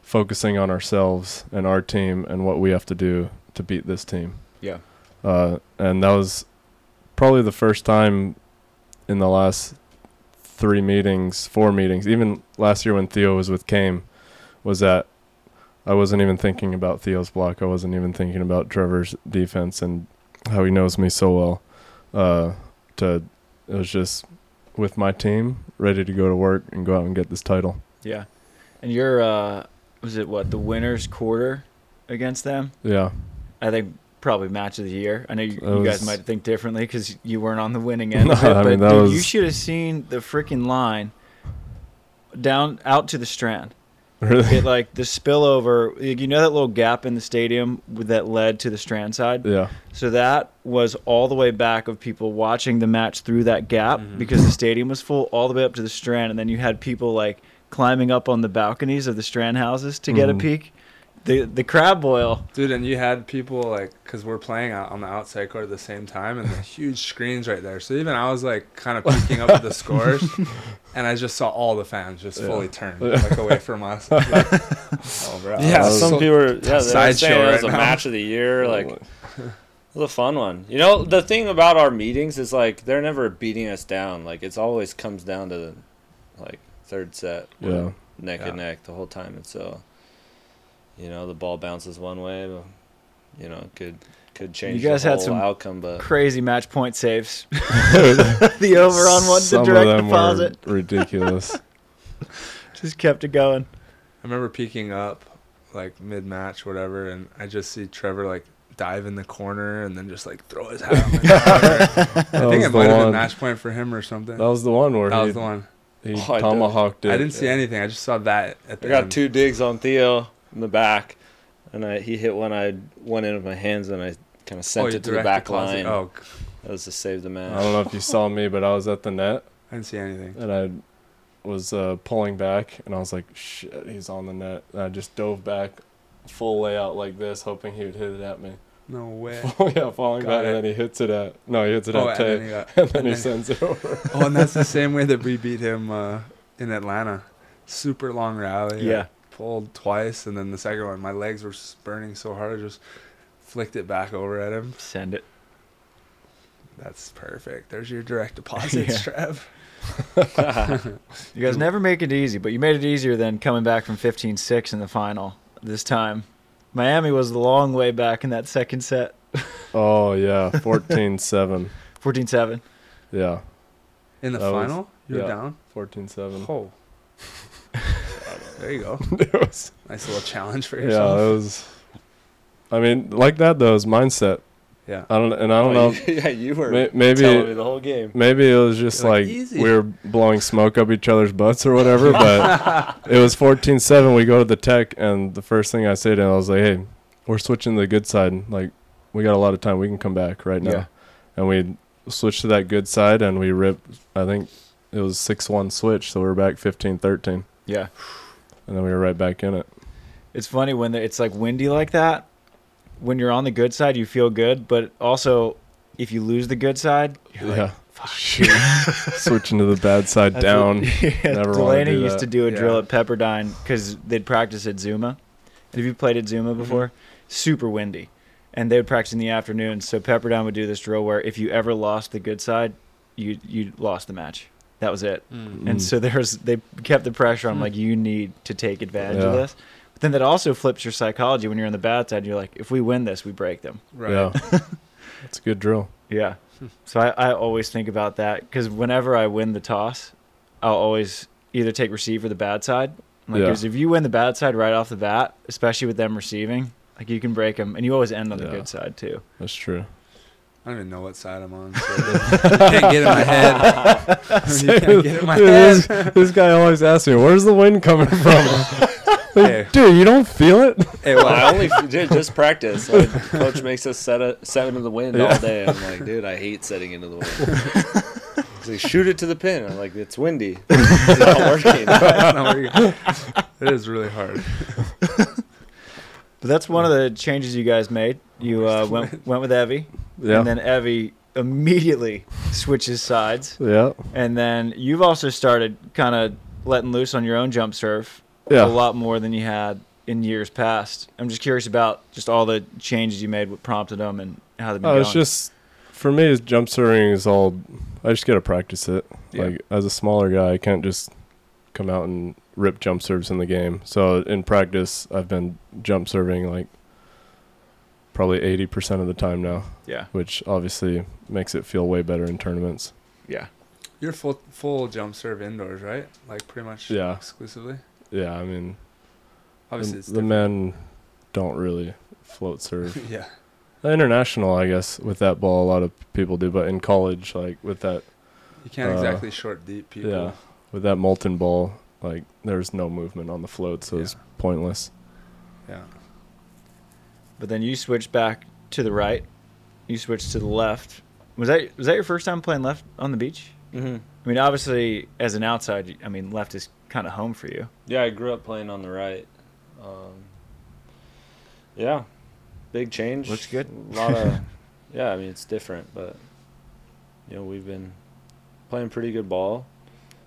focusing on ourselves and our team and what we have to do to beat this team. Yeah. Uh, and that was probably the first time in the last three meetings, four meetings, even last year when Theo was with Kame, was that I wasn't even thinking about Theo's block. I wasn't even thinking about Trevor's defense and how he knows me so well. Uh, to It was just with my team, ready to go to work and go out and get this title. Yeah. And you're, uh, was it what, the winner's quarter against them? Yeah. I think probably match of the year. I know you, you was, guys might think differently because you weren't on the winning end. No, of it, I but mean, that dude, was... you should have seen the freaking line down out to the Strand. Really? It, like the spillover, you know that little gap in the stadium that led to the Strand side? Yeah. So that was all the way back of people watching the match through that gap mm-hmm. because the stadium was full all the way up to the Strand. And then you had people like climbing up on the balconies of the Strand houses to get mm. a peek. The the crab boil. Dude, and you had people like, because we're playing out on the outside court at the same time, and the huge screens right there. So even I was like kind of peeking up at the scores, and I just saw all the fans just yeah. fully turned like away from us. Like, oh, bro. Yeah, was, some so, people were yeah, sideshow right It was a now. match of the year. Like, it was a fun one. You know, the thing about our meetings is like they're never beating us down. Like, it's always comes down to the like third set. Yeah. Neck yeah. and neck the whole time. And so. You know, the ball bounces one way, but, you know, could could change you guys the whole had some outcome. But crazy match point saves. The over on one, the direct deposit. Ridiculous. Just kept it going. I remember peeking up, like, mid-match, whatever, and I just see Trevor, like, dive in the corner and then just, like, throw his hat on the I think it might one. have been match point for him or something. That was the one where That was the one. He oh, tomahawked it. I didn't see anything. I just saw that at the I got end. Two digs on Theo. In the back, and I he hit one I went in with my hands, and I kind of sent oh, it to the back line. Oh, that was to save the match. I don't know if you saw me, but I was at the net. I didn't see anything. And I was uh, pulling back, and I was like, "Shit, he's on the net." And I just dove back, full layout like this, hoping he would hit it at me. No way. Oh yeah, falling got back, it. and then he hits it at no, he hits it oh, at Tay, and then he, got, and then and he then, sends it over. Oh, and that's the same way that we beat him uh, in Atlanta. Super long rally. Yeah. Like, pulled twice, and then the second one, my legs were burning so hard, I just flicked it back over at him. Send it. That's perfect. There's your direct deposits, yeah. Trev. You guys never make it easy, but you made it easier than coming back from fifteen six in the final this time. Miami was a long way back in that second set. Oh, yeah, fourteen seven. fourteen seven? Yeah. In the that final? Was, you were yeah, down? fourteen seven. Oh. There you go. Nice little challenge for yourself. Yeah, it was. I mean, like that though is mindset. Yeah. I don't, and I don't oh, know. Yeah, you were may, maybe telling me the whole game. Maybe it was just You're like, like we were blowing smoke up each other's butts or whatever. But it was fourteen seven. We go to the tech, and the first thing I say to him, I was like, "Hey, we're switching to the good side. Like, we got a lot of time. We can come back right now." Yeah. And we switched to that good side, and we ripped. I think it was six one switch, so we were back fifteen thirteen. Yeah. And then we were right back in it. It's funny when the, it's like windy like that. When you're on the good side, you feel good. But also, if you lose the good side, you're yeah. like, fuck. Switching to the bad side That's down. What, yeah. Never Delaney do used to do a yeah. drill at Pepperdine because they'd practice at Zuma. Have you played at Zuma before? Mm-hmm. Super windy. And they would practice in the afternoon. So Pepperdine would do this drill where if you ever lost the good side, you you lost the match. That was it. Mm. And so there was, they kept the pressure on, like, you need to take advantage yeah. of this. But then that also flips your psychology when you're on the bad side. You're like, if we win this, we break them. Right. Yeah. That's a good drill. Yeah. So I, I always think about that because whenever I win the toss, I'll always either take receive or the bad side. Like, because yeah. if you win the bad side right off the bat, especially with them receiving, like, you can break them. And you always end on yeah. the good side, too. That's true. I don't even know what side I'm on. So you can't get in my head. You can't get in my dude, head. This, this guy always asks me, "Where's the wind coming from?" Like, hey. Dude, you don't feel it? Hey, well, I only dude, just practice. Like, coach makes us set a seven in the wind yeah. all day. I'm like, dude, I hate setting into the wind. He's like, shoot it to the pin. I'm like, it's windy. It's not working. It's not working. It is really hard. But that's one of the changes you guys made. You uh, went went with Evie, yeah. and then Evie immediately switches sides. Yeah. And then you've also started kind of letting loose on your own jump serve yeah. a lot more than you had in years past. I'm just curious about just all the changes you made, what prompted them, and how they've been oh, going. It's just, for me, jump serving is all, I just got to practice it. Yeah. Like, as a smaller guy, I can't just come out and rip jump serves in the game. So in practice, I've been jump serving like probably eighty percent of the time now. Yeah. Which obviously makes it feel way better in tournaments. Yeah. You're full full jump serve indoors, right? Like pretty much yeah. exclusively? Yeah, I mean, obviously the, it's the men don't really float serve. yeah. International, I guess, with that ball, a lot of people do, but in college, like with that. You can't uh, exactly short deep people. Yeah. With that molten ball, like there's no movement on the float, so yeah. it's pointless. Yeah. But then you switched back to the right. You switched to the left. Was that was that your first time playing left on the beach? Mm-hmm. I mean, obviously, as an outside, I mean, left is kind of home for you. Yeah, I grew up playing on the right. Um, yeah, big change. Looks good. A lot of, yeah, I mean, it's different, but, you know, we've been playing pretty good ball.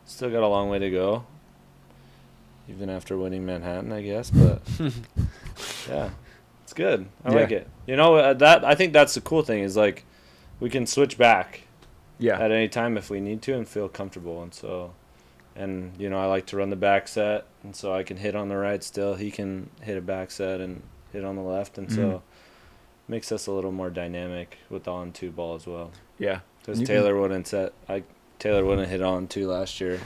Still got a long way to go, even after winning Manhattan, I guess, but, yeah, it's good. I yeah. like it. You know, that I think that's the cool thing is, like, we can switch back. Yeah. At any time if we need to and feel comfortable. And so, and, you know, I like to run the back set. And so I can hit on the right still. He can hit a back set and hit on the left. And mm-hmm. so it makes us a little more dynamic with the on-two ball as well. Yeah. Because Taylor can... wouldn't set. I Taylor wouldn't hit on-two last year.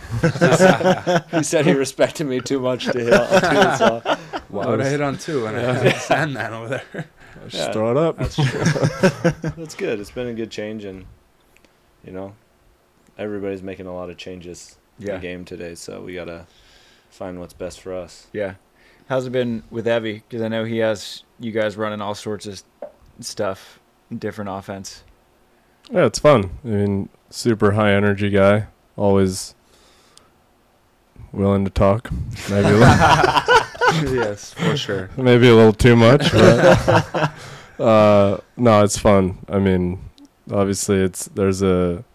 He said he respected me too much to hit on-two. Why would I hit on-two when yeah. I had Sandman over there? I just yeah, throw it up. That's true. That's good. It's been a good change and... You know, everybody's making a lot of changes yeah. in the game today, so we got to find what's best for us. Yeah. How's it been with Evie? Because I know he has you guys running all sorts of stuff, different offense. Yeah, it's fun. I mean, super high-energy guy, always willing to talk. Maybe a little yes, for sure. Maybe a little too much. But, uh, no, it's fun. I mean... Obviously, it's there's a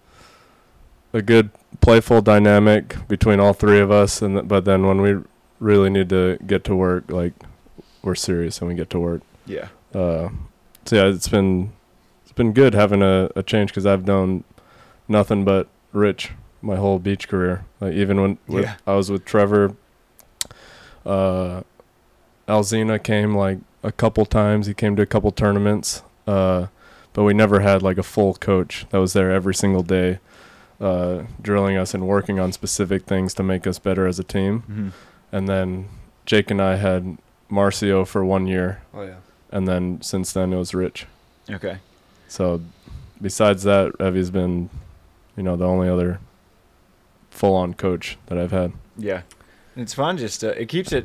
a good playful dynamic between all three of us, and th- but then when we really need to get to work, like we're serious and we get to work. Yeah. Uh, so yeah, it's been it's been good having a, a change because I've known nothing but Rich my whole beach career. Like even when with, yeah. I was with Trevor, uh, Alzina came like a couple times. He came to a couple tournaments. Uh, But we never had, like, a full coach that was there every single day uh, drilling us and working on specific things to make us better as a team. Mm-hmm. And then Jake and I had Marcio for one year. Oh, yeah. And then since then it was Rich. Okay. So besides that, Evie's been, you know, the only other full-on coach that I've had. Yeah. And it's fun just to, it keeps it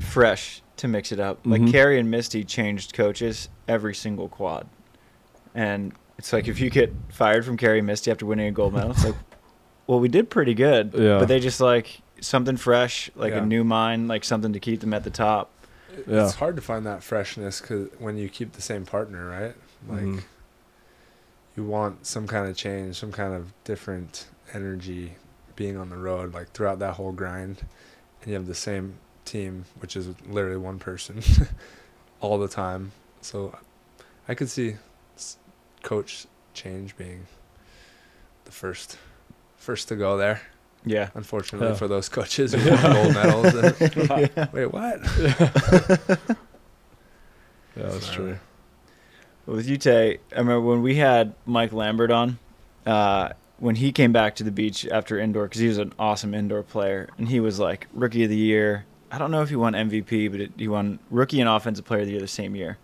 fresh to mix it up. Like, mm-hmm. Kerri and Misty changed coaches every single quad. And it's like if you get fired from Kerri Misty after winning a gold medal, it's like, well, we did pretty good. Yeah. But they just like something fresh, like yeah. a new mind, like something to keep them at the top. It's yeah. hard to find that freshness cause when you keep the same partner, right? Like mm-hmm. you want some kind of change, some kind of different energy being on the road, like throughout that whole grind. And you have the same team, which is literally one person all the time. So I could see... coach change being the first first to go there. Yeah. Unfortunately yeah. for those coaches who won gold medals. And, wow, yeah. Wait, what? yeah, that's so. True. Well, with U T, I remember when we had Mike Lambert on, uh, when he came back to the beach after indoor, because he was an awesome indoor player, and he was like Rookie of the Year. I don't know if he won M V P, but it, he won Rookie and Offensive Player of the Year the same year.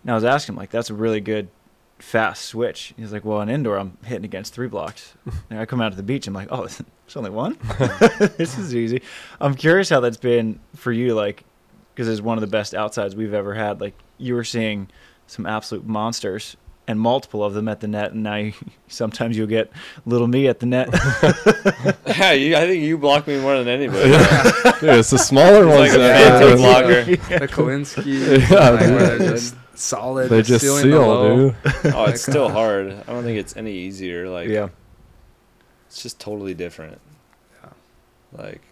And I was asking him, like, that's a really good fast switch. He's like, well, in indoor, I'm hitting against three blocks. And I come out to the beach, I'm like, oh, there's only one? This is easy. I'm curious how that's been for you, like, because it's one of the best outsides we've ever had. Like, you were seeing some absolute monsters and multiple of them at the net, and now you, sometimes you'll get little me at the net. yeah, you, I think you block me more than anybody. Yeah, yeah it's the smaller ones. Like a fancy blogger. Yeah. The Kowinski. Yeah, like, where they're just... solid. They just seal, dude. Oh, it's still hard. I don't think it's any easier. Like, yeah, it's just totally different. Yeah. Like,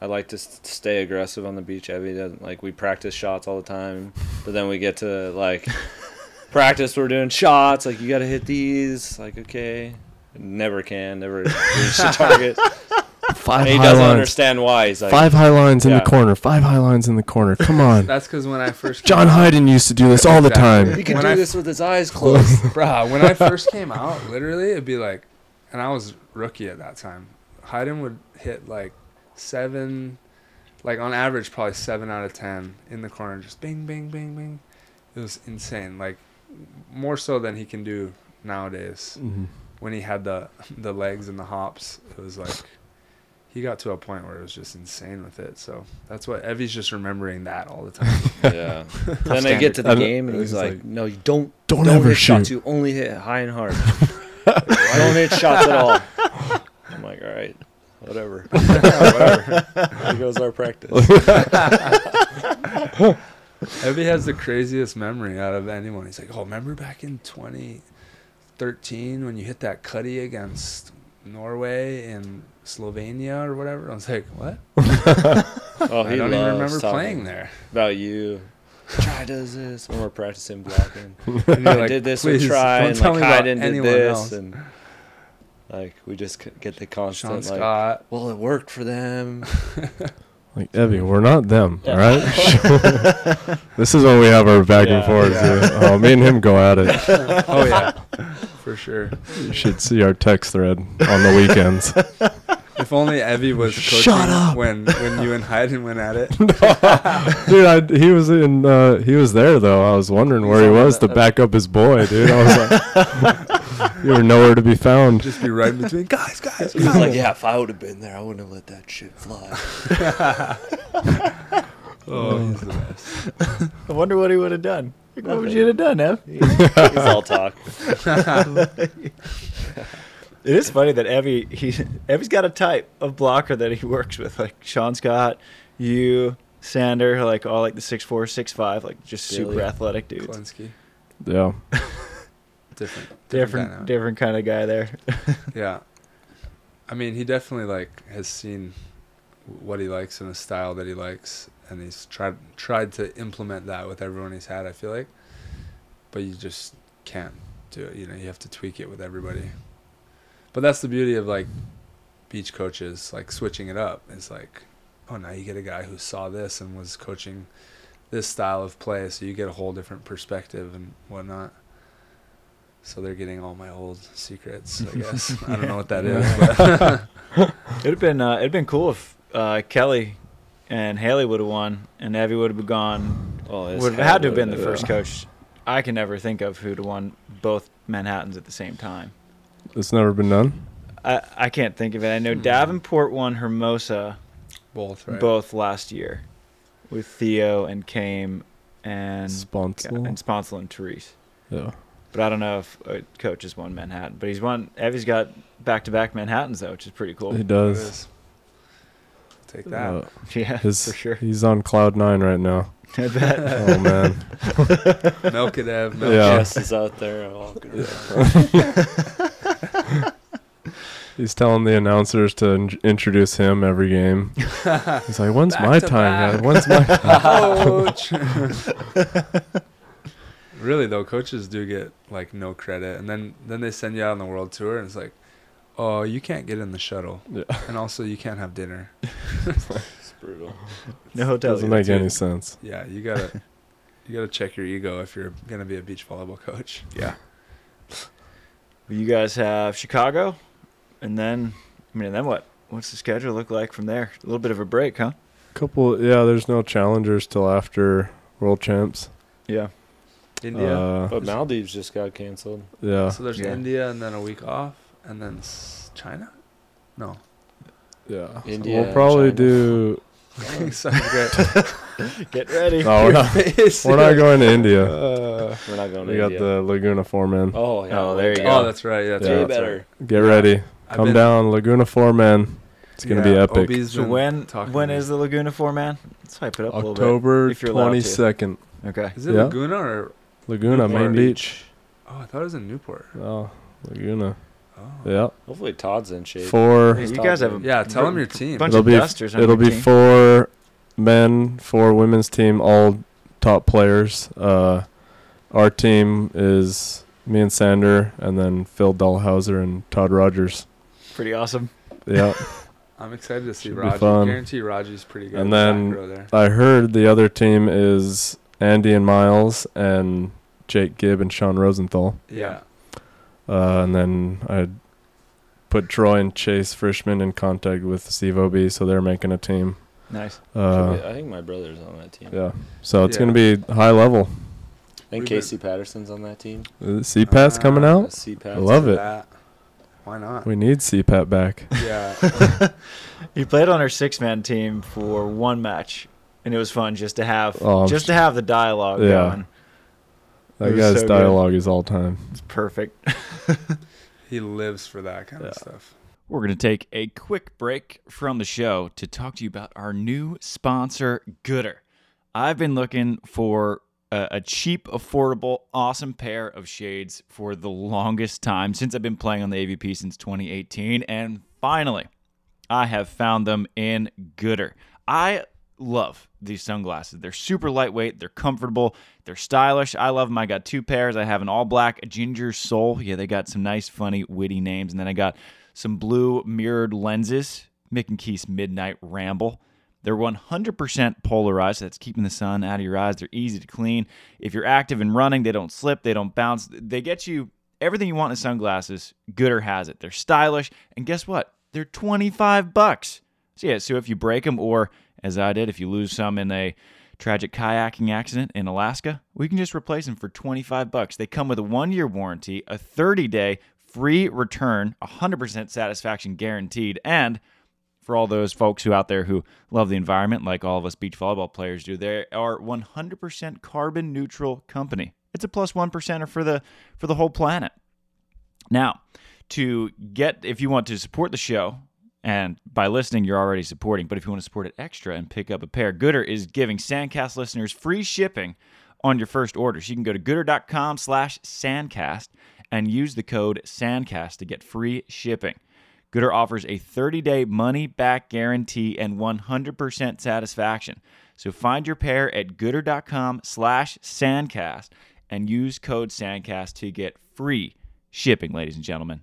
I like to st- stay aggressive on the beach. Evie doesn't like. We practice shots all the time, but then we get to like practice. We're doing shots. Like, you got to hit these. Like, okay, never can, never reach the target. Five and he high doesn't lines. Understand why. He's like, five high lines yeah. in the corner. Five high lines in the corner. Come on. That's because when I first came John out, Hayden used to do this all exactly. the time. He could when do I, this with his eyes closed. Bruh, when I first came out, literally, it'd be like, and I was rookie at that time. Hayden would hit like seven, like on average probably seven out of ten in the corner, just bing, bing, bing, bing. It was insane, like more so than he can do nowadays. Mm-hmm. When he had the the legs and the hops, it was like he got to a point where it was just insane with it. So that's what Evie's just remembering that all the time. Yeah. Then I get to the game and he's, he's like, like, "No, you don't don't, don't ever hit shoot. Shots. You only hit high and hard. Don't hit shots at all." I'm like, "All right, whatever, whatever." There goes our practice. Evie has the craziest memory out of anyone. He's like, "Oh, remember back in twenty thirteen when you hit that cutty against Norway and Slovenia or whatever?" I was like, "What?" Oh, he I don't even remember playing there. About you. Try does this when we're practicing blocking. And like, I did this with Try and like Hayden did this else. And like we just get the constant Sean like Scott. Well, it worked for them. Like, Evie, we're not them, yeah. All right? This is when we have our back yeah, and forth. Yeah. Oh, me and him go at it. Oh, yeah, for sure. You should see our text thread on the weekends. If only Evie was coaching when, when you and Hayden went at it. No. Dude, I, he was in. Uh, he was there, though. I was wondering He's where he was that, to that. back up his boy, dude. I was like, you were nowhere to be found. Just be right in between. Guys, guys, guys. He was like, yeah, if I would have been there, I wouldn't have let that shit fly. Oh, he's the best. I wonder what he would have done. Like, what would you have done, Ev? He's all talk. It is funny that Evie, he, Evie's got a type of blocker that he works with, like Sean Scott, you, Sander, like all like the six four, six five, like just Billy, super athletic dudes. Klinsky. Yeah. different, different, different, different kind of guy there. Yeah. I mean, he definitely like has seen what he likes and the style that he likes, and he's tried tried to implement that with everyone he's had, I feel like. But you just can't do it. You know, you have to tweak it with everybody. But that's the beauty of like beach coaches, like switching it up. It's like, oh, now you get a guy who saw this and was coaching this style of play, so you get a whole different perspective and whatnot. So they're getting all my old secrets, I guess. Yeah. I don't know what that yeah. is. It'd have been uh, it'd been cool if uh, Kelly and Haley would have won, and Evie would have gone. Well, would have had to have been the yeah. first coach. I can never think of who'd have won both Manhattans at the same time. It's never been done? I, I can't think of it. I know hmm. Davenport won Hermosa both right? both last year with Theo and Kame and Sponsel and, Sponsel and Therese. Yeah. But I don't know if a coach has won Manhattan. But he's won – Evie's got back-to-back Manhattans, though, which is pretty cool. He does. Take that. Uh, yeah, his, for sure. He's on cloud nine right now. I bet. Oh, man. Melk and Ev. Melk yeah. is out there walking around. He's telling the announcers to in- introduce him every game. He's like, when's my time, guys? When's my time? Really, though, coaches do get, like, no credit. And then, then they send you out on the world tour, and it's like, oh, you can't get in the shuttle. Yeah. And also, you can't have dinner. It's brutal. No hotel. Doesn't make any sense. Yeah, you gotta, you gotta check your ego if you're going to be a beach volleyball coach. Yeah. You guys have Chicago, and then, I mean, then what? What's the schedule look like from there? A little bit of a break, huh? Couple, yeah. There's no challengers till after World Champs. Yeah, India, uh, but Maldives just got canceled. Yeah. So there's yeah. India, and then a week off, and then China. No. Yeah. India. We'll probably China. do. Get ready. No, we're, not, we're not going to India. Uh, we're not going to we India. We got the Laguna Foreman. Oh, yeah. Oh, there you go. Oh, that's right. Yeah, that's yeah, right. better. Get yeah. ready. Come been, down, Laguna Foreman. It's going to yeah, be epic. So when when is the Laguna Foreman? Let's hype it up October a little bit. October twenty-second. Okay. Is it yeah. Laguna or Laguna Newport Main Beach? Oh, I thought it was in Newport. Oh, Laguna. Oh. Yeah. Hopefully Todd's in shape. Four. Hey, you guys have a yeah. Tell them your team. Bunch it'll of be dusters on it'll your be team. Four men, four women's team, all top players. Uh, our team is me and Sander, and then Phil Dahlhauser and Todd Rogers. Pretty awesome. Yeah. I'm excited to see Roger. I guarantee Roger's pretty good. And then I heard the other team is Andy and Miles and Jake Gibb and Sean Rosenthal. Yeah. Uh, and then I put Troy and Chase Frischman in contact with Steve O B, so they're making a team. Nice. Uh, be, I think my brother's on that team. Yeah. So it's yeah. going to be high level. I think Casey been? Patterson's on that team. C PAT's uh, coming out? C PAT's I love it. That. Why not? We need C PAT back. Yeah. He played on our six-man team for one match, and it was fun just to have oh, just to have the dialogue yeah. going. That guy's so dialogue good. Is all time. It's perfect. He lives for that kind yeah. of stuff. We're going to take a quick break from the show to talk to you about our new sponsor, Gooder. I've been looking for a, a cheap, affordable, awesome pair of shades for the longest time, since I've been playing on the A V P since twenty eighteen, and finally, I have found them in Gooder. I love these sunglasses. They're super lightweight, they're comfortable, they're stylish. I love them. I got two pairs. I have an all black, a ginger sole. Yeah, they got some nice, funny, witty names, and then I got some blue mirrored lenses, Mick and Keith's Midnight Ramble. They're one hundred percent polarized, so that's keeping the sun out of your eyes. They're easy to clean. If you're active and running, they don't slip, they don't bounce. They get you everything you want in sunglasses. Gooder has it. They're stylish, and guess what? They're twenty-five bucks. So yeah, so if you break them, or as I did, if you lose some in a tragic kayaking accident in Alaska, we can just replace them for twenty-five bucks. They come with a one-year warranty, a thirty-day free return, one hundred percent satisfaction guaranteed. And for all those folks who out there who love the environment, like all of us beach volleyball players do, they are one hundred percent carbon neutral company. It's a plus one percenter for the for the whole planet. Now, to get if you want to support the show, and by listening, you're already supporting, but if you want to support it extra and pick up a pair, Gooder is giving Sandcast listeners free shipping on your first order. So you can go to gooder.com slash Sandcast and use the code SANDCAST to get free shipping. Gooder offers a thirty-day money-back guarantee and one hundred percent satisfaction. So find your pair at gooder.com slash SANDCAST and use code SANDCAST to get free shipping, ladies and gentlemen.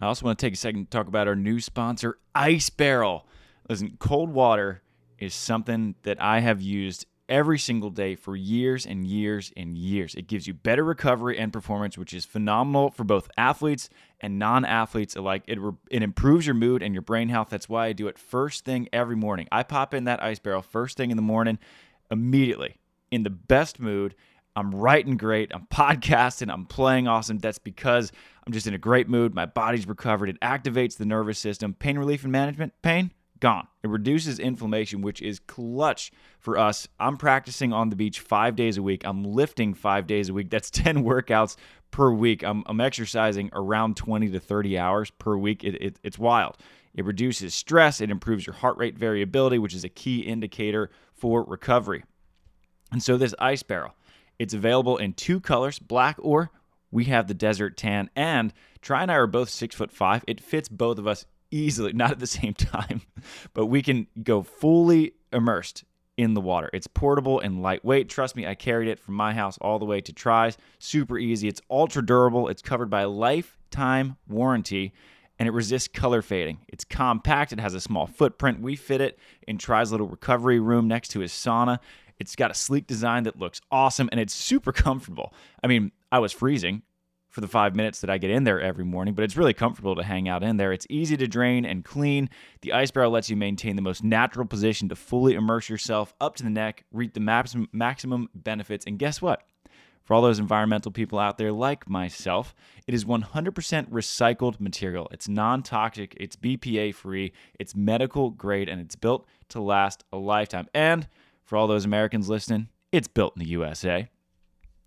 I also want to take a second to talk about our new sponsor, Ice Barrel. Listen, cold water is something that I have used every single day for years and years and years. It gives you better recovery and performance, which is phenomenal for both athletes and non-athletes alike. It re- it improves your mood and your brain health. That's why I do it first thing every morning. I pop in that Ice Barrel first thing in the morning, immediately in the best mood. I'm writing great, I'm podcasting, I'm playing awesome. That's because I'm just in a great mood. My body's recovered. It activates the nervous system. Pain relief and management, pain gone. It reduces inflammation, which is clutch for us. I'm practicing on the beach five days a week. I'm lifting five days a week. That's ten workouts per week. I'm, I'm exercising around twenty to thirty hours per week. It, it, it's wild. It reduces stress. It improves your heart rate variability, which is a key indicator for recovery. And so this Ice Barrel, it's available in two colors, black, or we have the desert tan. And Troy and I are both six foot five. It fits both of us easily, not at the same time, but we can go fully immersed in the water. It's portable and lightweight. Trust me, I carried it from my house all the way to Try's. Super easy. It's ultra durable. It's covered by a lifetime warranty, and it resists color fading. It's compact. It has a small footprint. We fit it in Try's little recovery room next to his sauna. It's got a sleek design that looks awesome, and it's super comfortable. I mean, I was freezing for the five minutes that I get in there every morning, but it's really comfortable to hang out in there. It's easy to drain and clean. The Ice Barrel lets you maintain the most natural position to fully immerse yourself up to the neck, reap the maximum, maximum benefits. And guess what? For all those environmental people out there like myself, it is one hundred percent recycled material. It's non-toxic, it's B P A-free, it's medical grade, and it's built to last a lifetime. And for all those Americans listening, it's built in the U S A.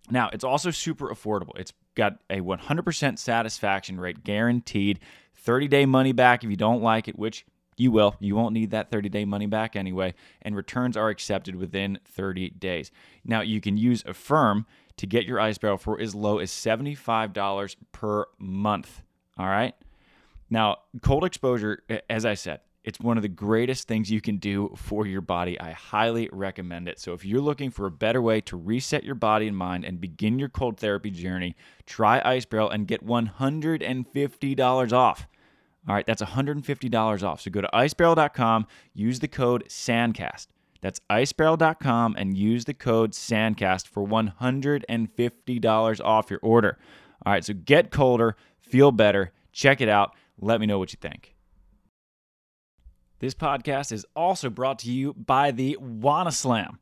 Now, it's also super affordable. It's got a one hundred percent satisfaction rate guaranteed, thirty-day money back if you don't like it, which you will. You won't need that thirty-day money back anyway, and returns are accepted within thirty days. Now, you can use Affirm to get your Ice Barrel for as low as seventy-five dollars per month, all right? Now, cold exposure, as I said, it's one of the greatest things you can do for your body. I highly recommend it. So if you're looking for a better way to reset your body and mind and begin your cold therapy journey, try Ice Barrel and get one hundred fifty dollars off. All right, that's one hundred fifty dollars off. So go to ice barrel dot com, use the code SANDCAST. That's ice barrel dot com and use the code SANDCAST for one hundred fifty dollars off your order. All right, so get colder, feel better, check it out. Let me know what you think. This podcast is also brought to you by the Wanna Slam.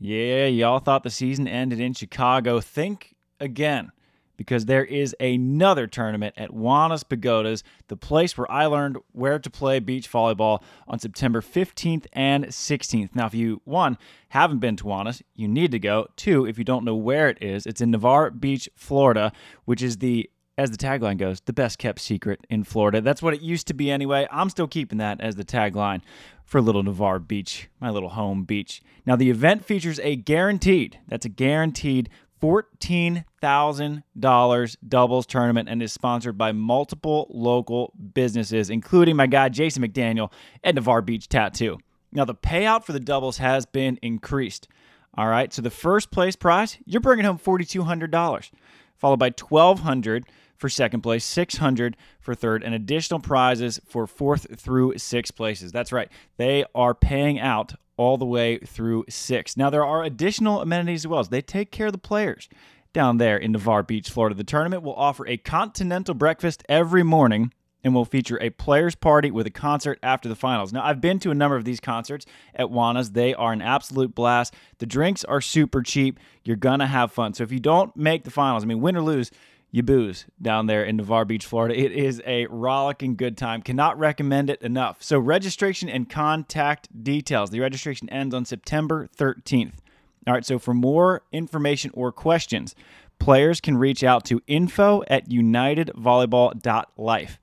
Yeah, y'all thought the season ended in Chicago. Think again, because there is another tournament at Juanas Pagodas, the place where I learned where to play beach volleyball, on September fifteenth and sixteenth. Now, if you, one, haven't been to Juanas, you need to go. Two, if you don't know where it is, it's in Navarre Beach, Florida, which is the, as the tagline goes, the best kept secret in Florida. That's what it used to be anyway. I'm still keeping that as the tagline for little Navarre Beach, my little home beach. Now, the event features a guaranteed, that's a guaranteed, fourteen thousand dollars doubles tournament and is sponsored by multiple local businesses, including my guy Jason McDaniel at Navarre Beach Tattoo. Now, the payout for the doubles has been increased. All right, so the first place prize, you're bringing home four thousand two hundred dollars, followed by one thousand two hundred dollars for second place, six hundred dollars for third, and additional prizes for fourth through sixth places. That's right, they are paying out all the way through six. Now, there are additional amenities as well. They take care of the players down there in Navarre Beach, Florida. The tournament will offer a continental breakfast every morning and will feature a players' party with a concert after the finals. Now, I've been to a number of these concerts at Juanas. They are an absolute blast. The drinks are super cheap. You're going to have fun. So if you don't make the finals, I mean, win or lose, you booze down there in Navarre Beach, Florida. It is a rollicking good time. Cannot recommend it enough. So registration and contact details. The registration ends on September thirteenth. All right, so for more information or questions, players can reach out to info at united volleyball dot life.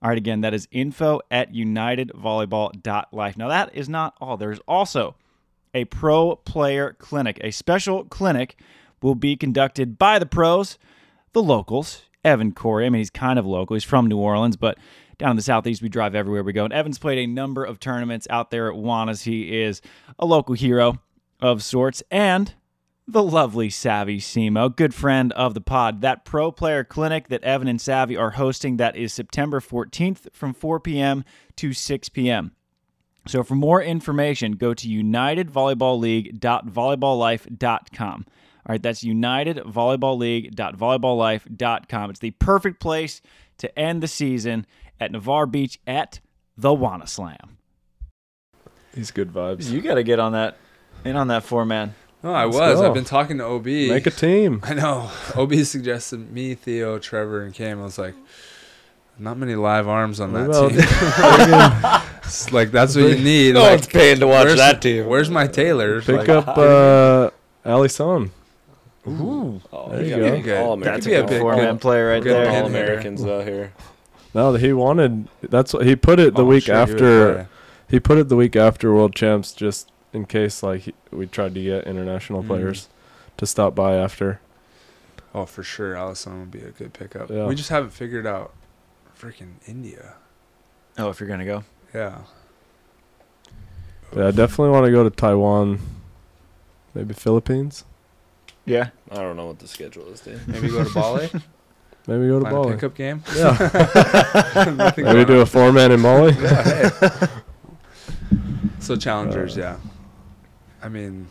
All right, again, that is info at united volleyball dot life. Now, that is not all. There's also a pro player clinic. A special clinic will be conducted by the pros, the locals, Evan Corey. I mean, he's kind of local. He's from New Orleans, but down in the Southeast, we drive everywhere we go. And Evan's played a number of tournaments out there at Juanas. He is a local hero of sorts. And the lovely Savvy Simo, good friend of the pod. That pro player clinic that Evan and Savvy are hosting, that is September fourteenth from four p.m. to six p.m. So for more information, go to united volleyball league dot volleyball life dot com. All right, that's united volleyball league dot volleyball life dot com. It's the perfect place to end the season at Navarre Beach at the Wanna Slam. These good vibes. You got to get on that, in on that four, man. No, I Let's was. Go. I've been talking to O B. Make a team. I know. O B suggested me, Theo, Trevor, and Cam. I was like, not many live arms on that well, team. It's like, that's what you need. No like, one's paying to watch that team. Where's my Taylor? Pick like, up uh, Alisson. Ooh, oh, there you go. Go. That's a good four-man player right there. All Americans out here. No, he wanted. That's what he put it the oh, week sure after. He, he put it the week after World Champs, just in case like he, we tried to get international players mm. to stop by after. Oh, for sure, Alisson would be a good pickup. Yeah. We just haven't figured out freaking India. Oh, if you're gonna go. Yeah. Yeah, I definitely want to go to Taiwan. Maybe Philippines. Yeah. I don't know what the schedule is, dude. Maybe go to Bali? Maybe go to Bali. A pickup game? Yeah. Maybe do a four-man in Mali? Yeah, hey. So, challengers, uh, yeah. I mean,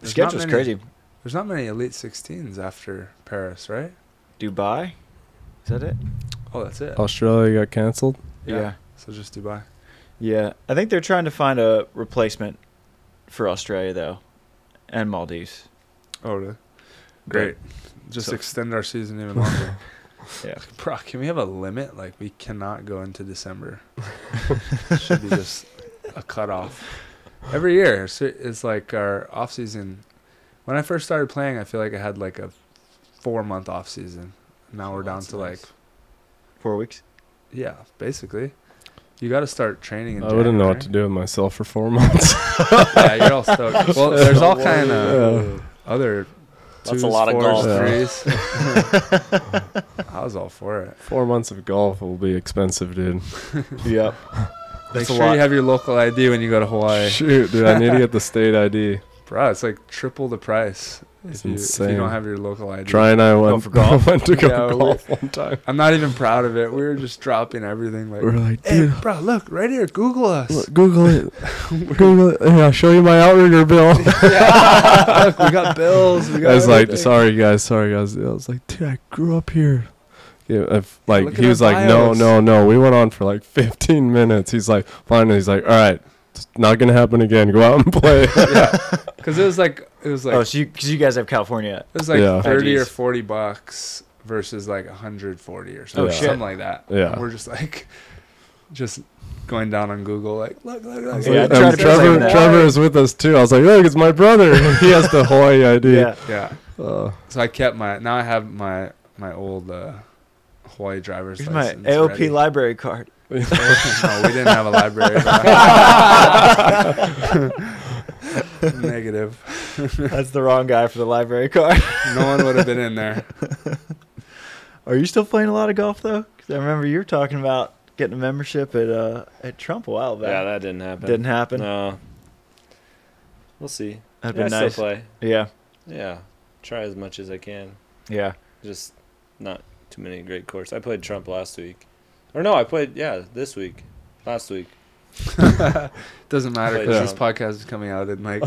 the schedule's many, crazy. There's not many Elite sixteens after Paris, right? Dubai? Is that it? Oh, that's it. Australia got canceled? Yeah. yeah. So, just Dubai. Yeah. I think they're trying to find a replacement for Australia, though, and Maldives. Oh, really? Great. But just so extend our season even longer. Yeah. Bro, can we have a limit? Like, we cannot go into December. It should be just a cutoff. Every year, it's like our off-season. When I first started playing, I feel like I had like a four-month off-season. Now we're down to like... Four weeks? Yeah, basically. You got to start training. In I wouldn't know what to do with myself for four months. Yeah, you're all stoked. Well, there's all kind of... Other That's twos, a lot of fours, golf. Threes. I was all for it. Four months of golf will be expensive, dude. Yep. Make sure lot. you have your local I D when you go to Hawaii. Shoot, dude, I need to get the state I D. Bro, it's like triple the price if you, if you don't have your local I D. Try and I went, for golf. went to go yeah, golf one time. I'm not even proud of it. We were just dropping everything. Like, we were like, dude. Hey, bro, look, right here. Google us. Look, Google it. Google it. Here, I'll show you my outrigger bill. Yeah. Look, we got bills. We got I was everything. like, sorry, guys. Sorry, guys. I was like, dude, I grew up here. if like yeah, he was like, bios. no, no, no. We went on for like fifteen minutes. He's like, finally, he's like, all right, it's not gonna happen again. Go out and play. Yeah, because it was like it was like oh, so because you, you guys have California. It was like yeah. thirty oh, or forty bucks versus like a hundred forty or something, oh, shit. something like that. Yeah, and we're just like, just. going down on Google like look look look. Yeah, like, um, Trevor Trevor is with us too. I was like, look, it's my brother. He has the Hawaii I D. Yeah, yeah. Uh, so I kept my now I have my my old uh, Hawaii driver's license. My A O P ready. Library card. No, we didn't have a library card. Negative. That's the wrong guy for the library card. No one would have been in there. Are you still playing a lot of golf though? Because I remember you were talking about getting a membership at uh at Trump a while back. Yeah, that didn't happen. Didn't happen. No. We'll see. That'd yeah, be nice. I still play. Yeah. Yeah. Try as much as I can. Yeah. Just not too many great courses. I played Trump last week. Or no, I played yeah this week. Last week. Doesn't matter because this podcast is coming out in like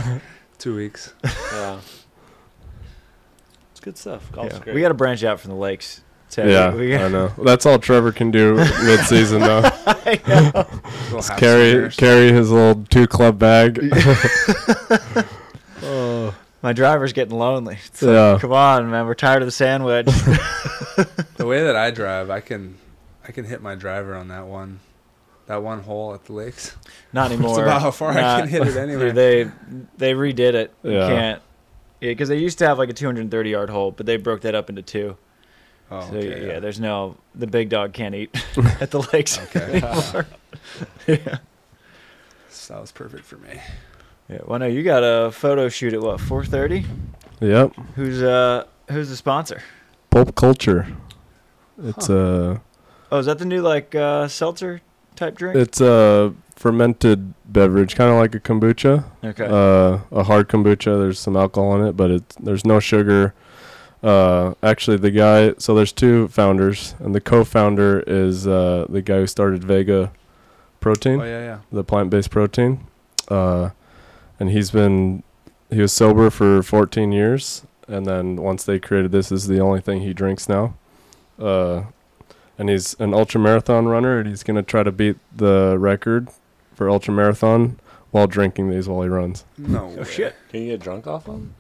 two weeks. Yeah. It's good stuff. Golf's yeah. great. We got to branch out from the lakes. Yeah, I know. That's all Trevor can do mid-season, though. I know. carry, carry his little two-club bag. Oh, my driver's getting lonely. So yeah. Come on, man. We're tired of the sandwich. The way that I drive, I can I can hit my driver on that one that one hole at the lakes. Not anymore. That's about how far Not, I can hit it anyway. They, they redid it. Yeah. You can't. Yeah, because they used to have like a two hundred thirty yard hole, but they broke that up into two. Oh, so okay, yeah, yeah, there's no the big dog can't eat at the lakes. Okay. Anymore. Yeah. So that was perfect for me. Yeah. Well, no, you got a photo shoot at what four thirty? Yep. Who's uh who's the sponsor? Pulp Culture. It's a. Huh. Uh, oh, is that the new like uh, seltzer type drink? It's a fermented beverage, kind of like a kombucha. Okay. Uh, a hard kombucha. There's some alcohol in it, but it's there's no sugar. Uh, actually the guy, so there's two founders and the co-founder is, uh, the guy who started Vega Protein, oh, yeah, yeah. the plant-based protein. Uh, and he's been, he was sober for fourteen years. And then once they created this, this is the only thing he drinks now. Uh, and he's an ultra marathon runner and he's going to try to beat the record for ultra marathon while drinking these while he runs. No oh, shit. Can you get drunk off them?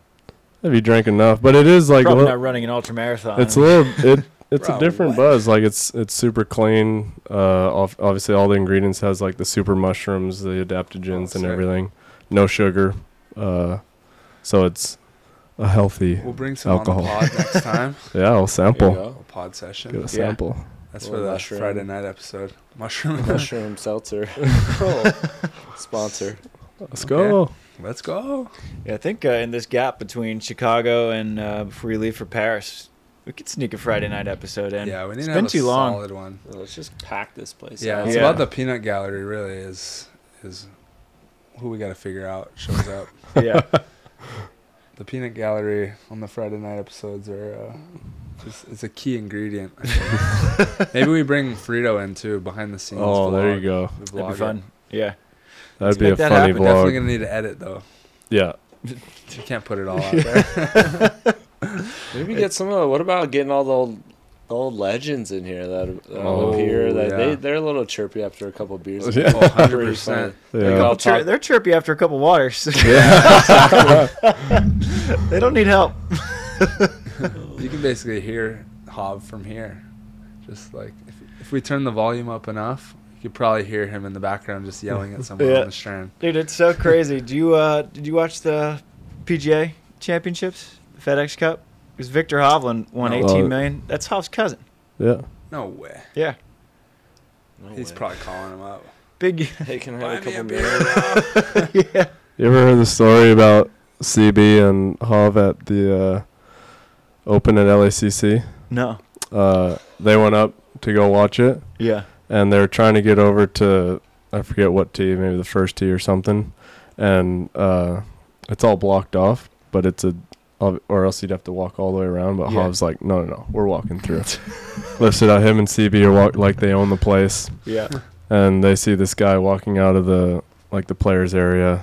If you drink enough, but it is like probably a little, not running an ultra marathon. It's a little, it it's a different buzz. Like it's it's super clean. Uh, obviously all the ingredients has like the super mushrooms, the adaptogens, oh, and everything. No sugar. Uh, so it's a healthy. We'll bring some alcohol on the pod next time. Yeah, I'll sample. A pod session. Get a yeah. sample. That's for the mushroom. Friday night episode. Mushroom mushroom seltzer. Cool. Sponsor. Let's okay. go. Let's go. Yeah, I think uh, in this gap between Chicago and uh, before we leave for Paris, we could sneak a Friday night episode in. Yeah, we need it's to have been a too solid long. One. Well, let's just pack this place. Yeah, out. It's yeah. about the peanut gallery. Really, is is who we got to figure out shows up. Yeah, the peanut gallery on the Friday night episodes are uh, just it's a key ingredient. Maybe we bring Frito in too behind the scenes. Oh, vlog, there you go. The That'd be fun. Yeah. That'd be a that funny happen. Vlog. Definitely gonna need to edit though. Yeah, you can't put it all out there. Maybe get some of. The, what about getting all the old, the old legends in here that, that oh, appear? That yeah. they they're a little chirpy after a couple of beers. Yeah, hundred percent. Yeah. Chir- they're chirpy after a couple of waters. Yeah, they don't need help. You can basically hear Hob from here, just like if, if we turn the volume up enough. You probably hear him in the background just yelling at someone yeah. on the strand. Dude, it's so crazy. Do you uh, did you watch the P G A Championships, the FedEx Cup? Because Victor Hovland won oh, eighteen million dollars. That's Hov's cousin. Yeah. No way. Yeah. No He's way. Probably calling him up. Big. They can have a couple beers. Yeah. You ever heard the story about C B and Hov at the uh, Open at L A C C? No. Uh, they went up to go watch it. Yeah. And they're trying to get over to, I forget what tee, maybe the first tee or something. And uh, it's all blocked off, but it's a, or else you'd have to walk all the way around. But yeah. Hov's like, no, no, no, we're walking through. Lifted out, him and C B are walk like they own the place. Yeah. And they see this guy walking out of the, like the players area.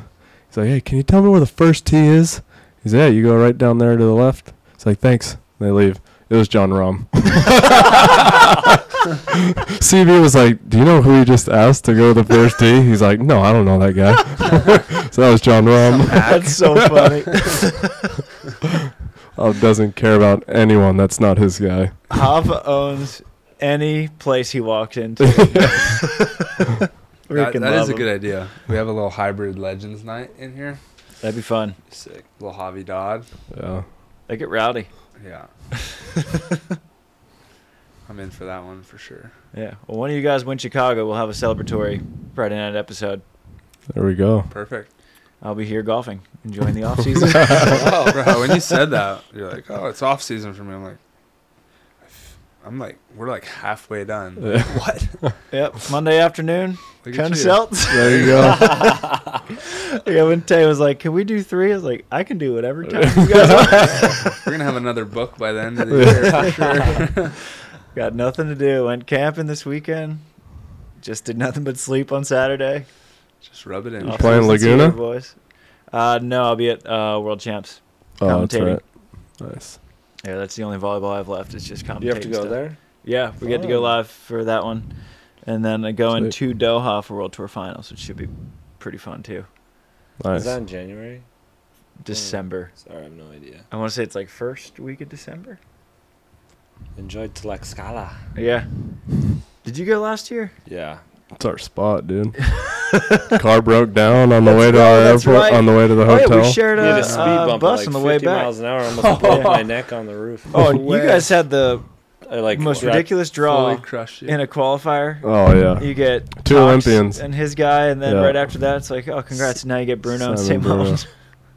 He's like, hey, can you tell me where the first tee is? He's like, yeah, you go right down there to the left. It's like, thanks. And they leave. It was John Rahm. C B was like, do you know who you just asked to go to the first tee? He's like, no, I don't know that guy. So that was John Rahm. That's so funny. Hov doesn't care about anyone that's not his guy. Hov owns any place he walks into. that that is a him. good idea. We have a little hybrid Legends night in here. That'd be fun. Sick. A little Hobby Dodd. Yeah. They get rowdy. Yeah. I'm in for that one for sure. Yeah. Well, one of you guys win Chicago. We'll have a celebratory Friday night episode. There we go. Perfect. I'll be here golfing, enjoying the off season. Oh, bro! When you said that, you're like, "Oh, it's off season for me." I'm like, "I'm like, we're like halfway done." Yeah. What? Yep. Monday afternoon. Come Celts. There you go. Yeah, when Tay was like, "Can we do three?" I was like, "I can do whatever time you guys want." We're gonna have another book by the end of the year for sure. Got nothing to do. Went camping this weekend. Just did nothing but sleep on Saturday. Just rub it in. You playing Laguna? Boys. Uh, no, I'll be at uh, World Champs. Oh, that's right. Nice. Yeah, that's the only volleyball I've left. It's just commentating. You have to go stuff. there? Yeah, we oh. get to go live for that one. And then I go Sweet. into Doha for World Tour Finals, which should be pretty fun, too. Nice. Is that in January? December. Oh, sorry, I have no idea. I want to say it's like first week of December. Enjoy Tlaxcala. Yeah. Did you go last year? Yeah. It's our spot, dude. Car broke down on the way to our airport, right. on the way to the hotel. Oh, yeah, we shared a, a speed bump uh, bus like on the way back. Miles an hour, almost oh. broke my neck on the roof. Oh, and you guys had the I like most ridiculous draw in a qualifier. Oh yeah, you get two Olympians and his guy, and then yeah. right after that, it's like, oh, congrats! Now you get Bruno Simon and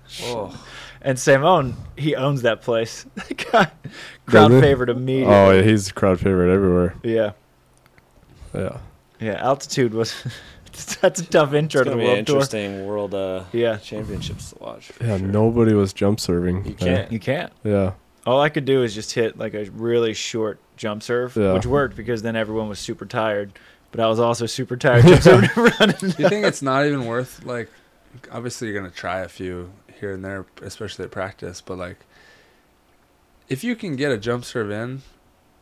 Simone. Oh. And Simone, he owns that place. Crowd Doesn't favorite he? Immediately. Oh, yeah, he's crowd favorite everywhere. Yeah. Yeah. Yeah, altitude was. That's a tough intro it's to the be world interesting tour. Interesting world. Uh, yeah, championships to watch. Yeah, sure. Nobody was jump serving. You can't. Yeah. You can't. Yeah. All I could do is just hit like a really short jump serve, yeah. which worked because then everyone was super tired. But I was also super tired. Jump serving running. Do you think it's not even worth like? Obviously, you're gonna try a few here and there, especially at practice. But like, if you can get a jump serve in,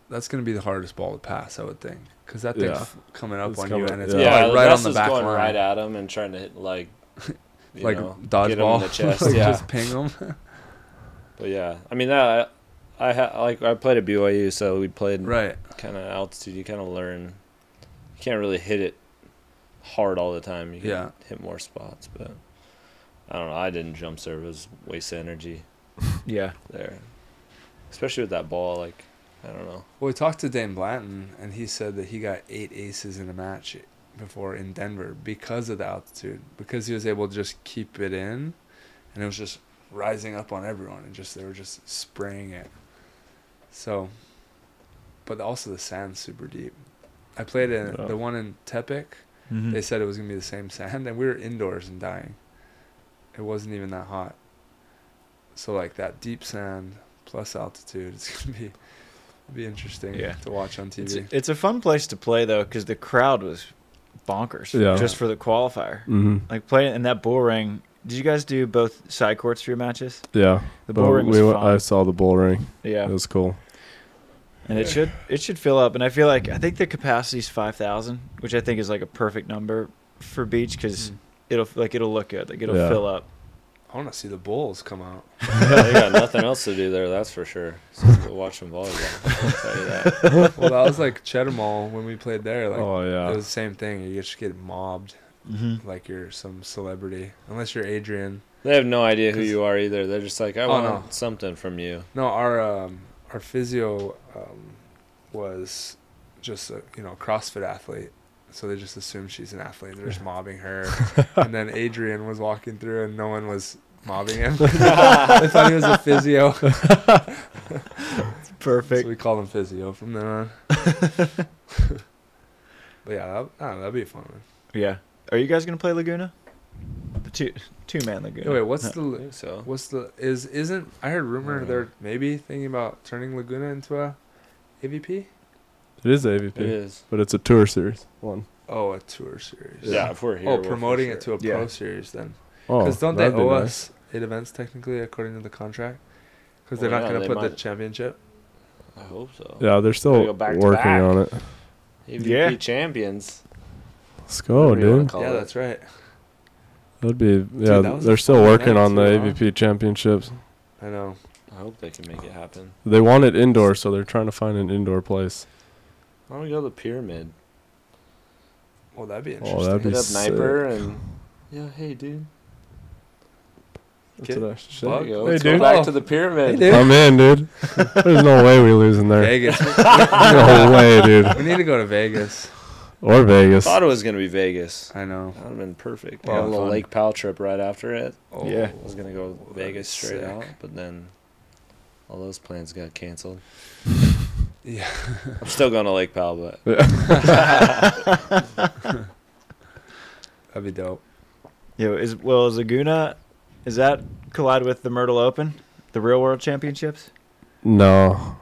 that's gonna be the hardest ball to pass, I would think. Because that thing's yeah. coming up it's on coming, you, and it's yeah. like right on the back going line. Right at him and trying to hit, like, you like know, dodge get ball. Him in the chest. Like yeah. Just ping him. But yeah, I mean, that, I, I ha, like I played at B Y U, so we played right. kind of altitude. You kind of learn. You can't really hit it hard all the time. You can yeah. hit more spots. But I don't know. I didn't jump serve. It was waste of energy. Yeah. There. Especially with that ball, like. I don't know. Well, we talked to Dane Blanton, and he said that he got eight aces in a match before in Denver because of the altitude, because he was able to just keep it in, and it was just rising up on everyone, and just they were just spraying it. So, but also the sand's super deep. I played in oh. the one in Tepic. Mm-hmm. They said it was going to be the same sand, and we were indoors and dying. It wasn't even that hot. So, like, that deep sand plus altitude, it's going to be... be interesting yeah. to watch on T V. It's a, it's a fun place to play though, because the crowd was bonkers yeah. just for the qualifier. Mm-hmm. Like playing in that bull ring. Did you guys do both side courts for your matches? Yeah, the bull ring was we went, fun. I saw the bull ring. Yeah, it was cool. And yeah. it should it should fill up. And I feel like I think the capacity is five thousand, which I think is like a perfect number for beach because mm. it'll like it'll look good. Like it'll yeah. fill up. I want to see the Bulls come out. Yeah, they got nothing else to do there, that's for sure. So go watch some volleyball. I'll tell you that. Well, that was like Cheddar Mall when we played there. Like, oh, yeah. It was the same thing. You just get mobbed mm-hmm. like you're some celebrity. Unless you're Adrian. They have no idea who you are either. They're just like, I oh, want no. something from you. No, our um, our physio um, was just a you know CrossFit athlete. So they just assume she's an athlete. They're just mobbing her. And then Adrian was walking through and no one was mobbing him. They thought he was a physio. It's perfect. So we call him physio from then on. But yeah, that, I don't know, that'd be a fun one. Yeah. Are you guys going to play Laguna? The two, two-man Laguna. No, wait, what's no, the... So. What's the... Is, isn't... I heard rumor mm. they're maybe thinking about turning Laguna into a A V P? It is A V P. It is. But it's a tour series one. Oh, a tour series. Yeah, yeah if we're here. Oh, we're promoting sure. it to a pro yeah. series then. Because oh, don't they owe be nice. us eight events technically according to the contract? Because well, they're not yeah, going to put might. the championship. I I hope so. Yeah, they're still back working back. on it. A V P yeah. champions. Let's go, dude. Yeah, it. that's right. That'd be yeah. Dude, that they're still working on the long. A V P championships. I know. I hope they can make it happen. They want it indoor, so they're trying to find an indoor place. Why don't we go to the pyramid? Oh, that'd be interesting. Oh, that'd be Hit up sick. Niper and yeah, hey, dude. That's what I should say. Hey, Let's dude. go back oh. to the pyramid. Hey, I'm in, dude. There's no way we're losing there. Vegas. No way, dude. We need to go to Vegas. Or Vegas. I thought it was going to be Vegas. I know. That would have been perfect. Well, yeah, a little fun. Lake Powell trip right after it. Oh, yeah. I was going to go to Vegas straight sick. out, but then all those plans got canceled. Yeah. I'm still going to Lake Powell, but. That'd be dope. Yeah, is, well, is Laguna. Is that collide with the Myrtle Open, the Real World Championships? No.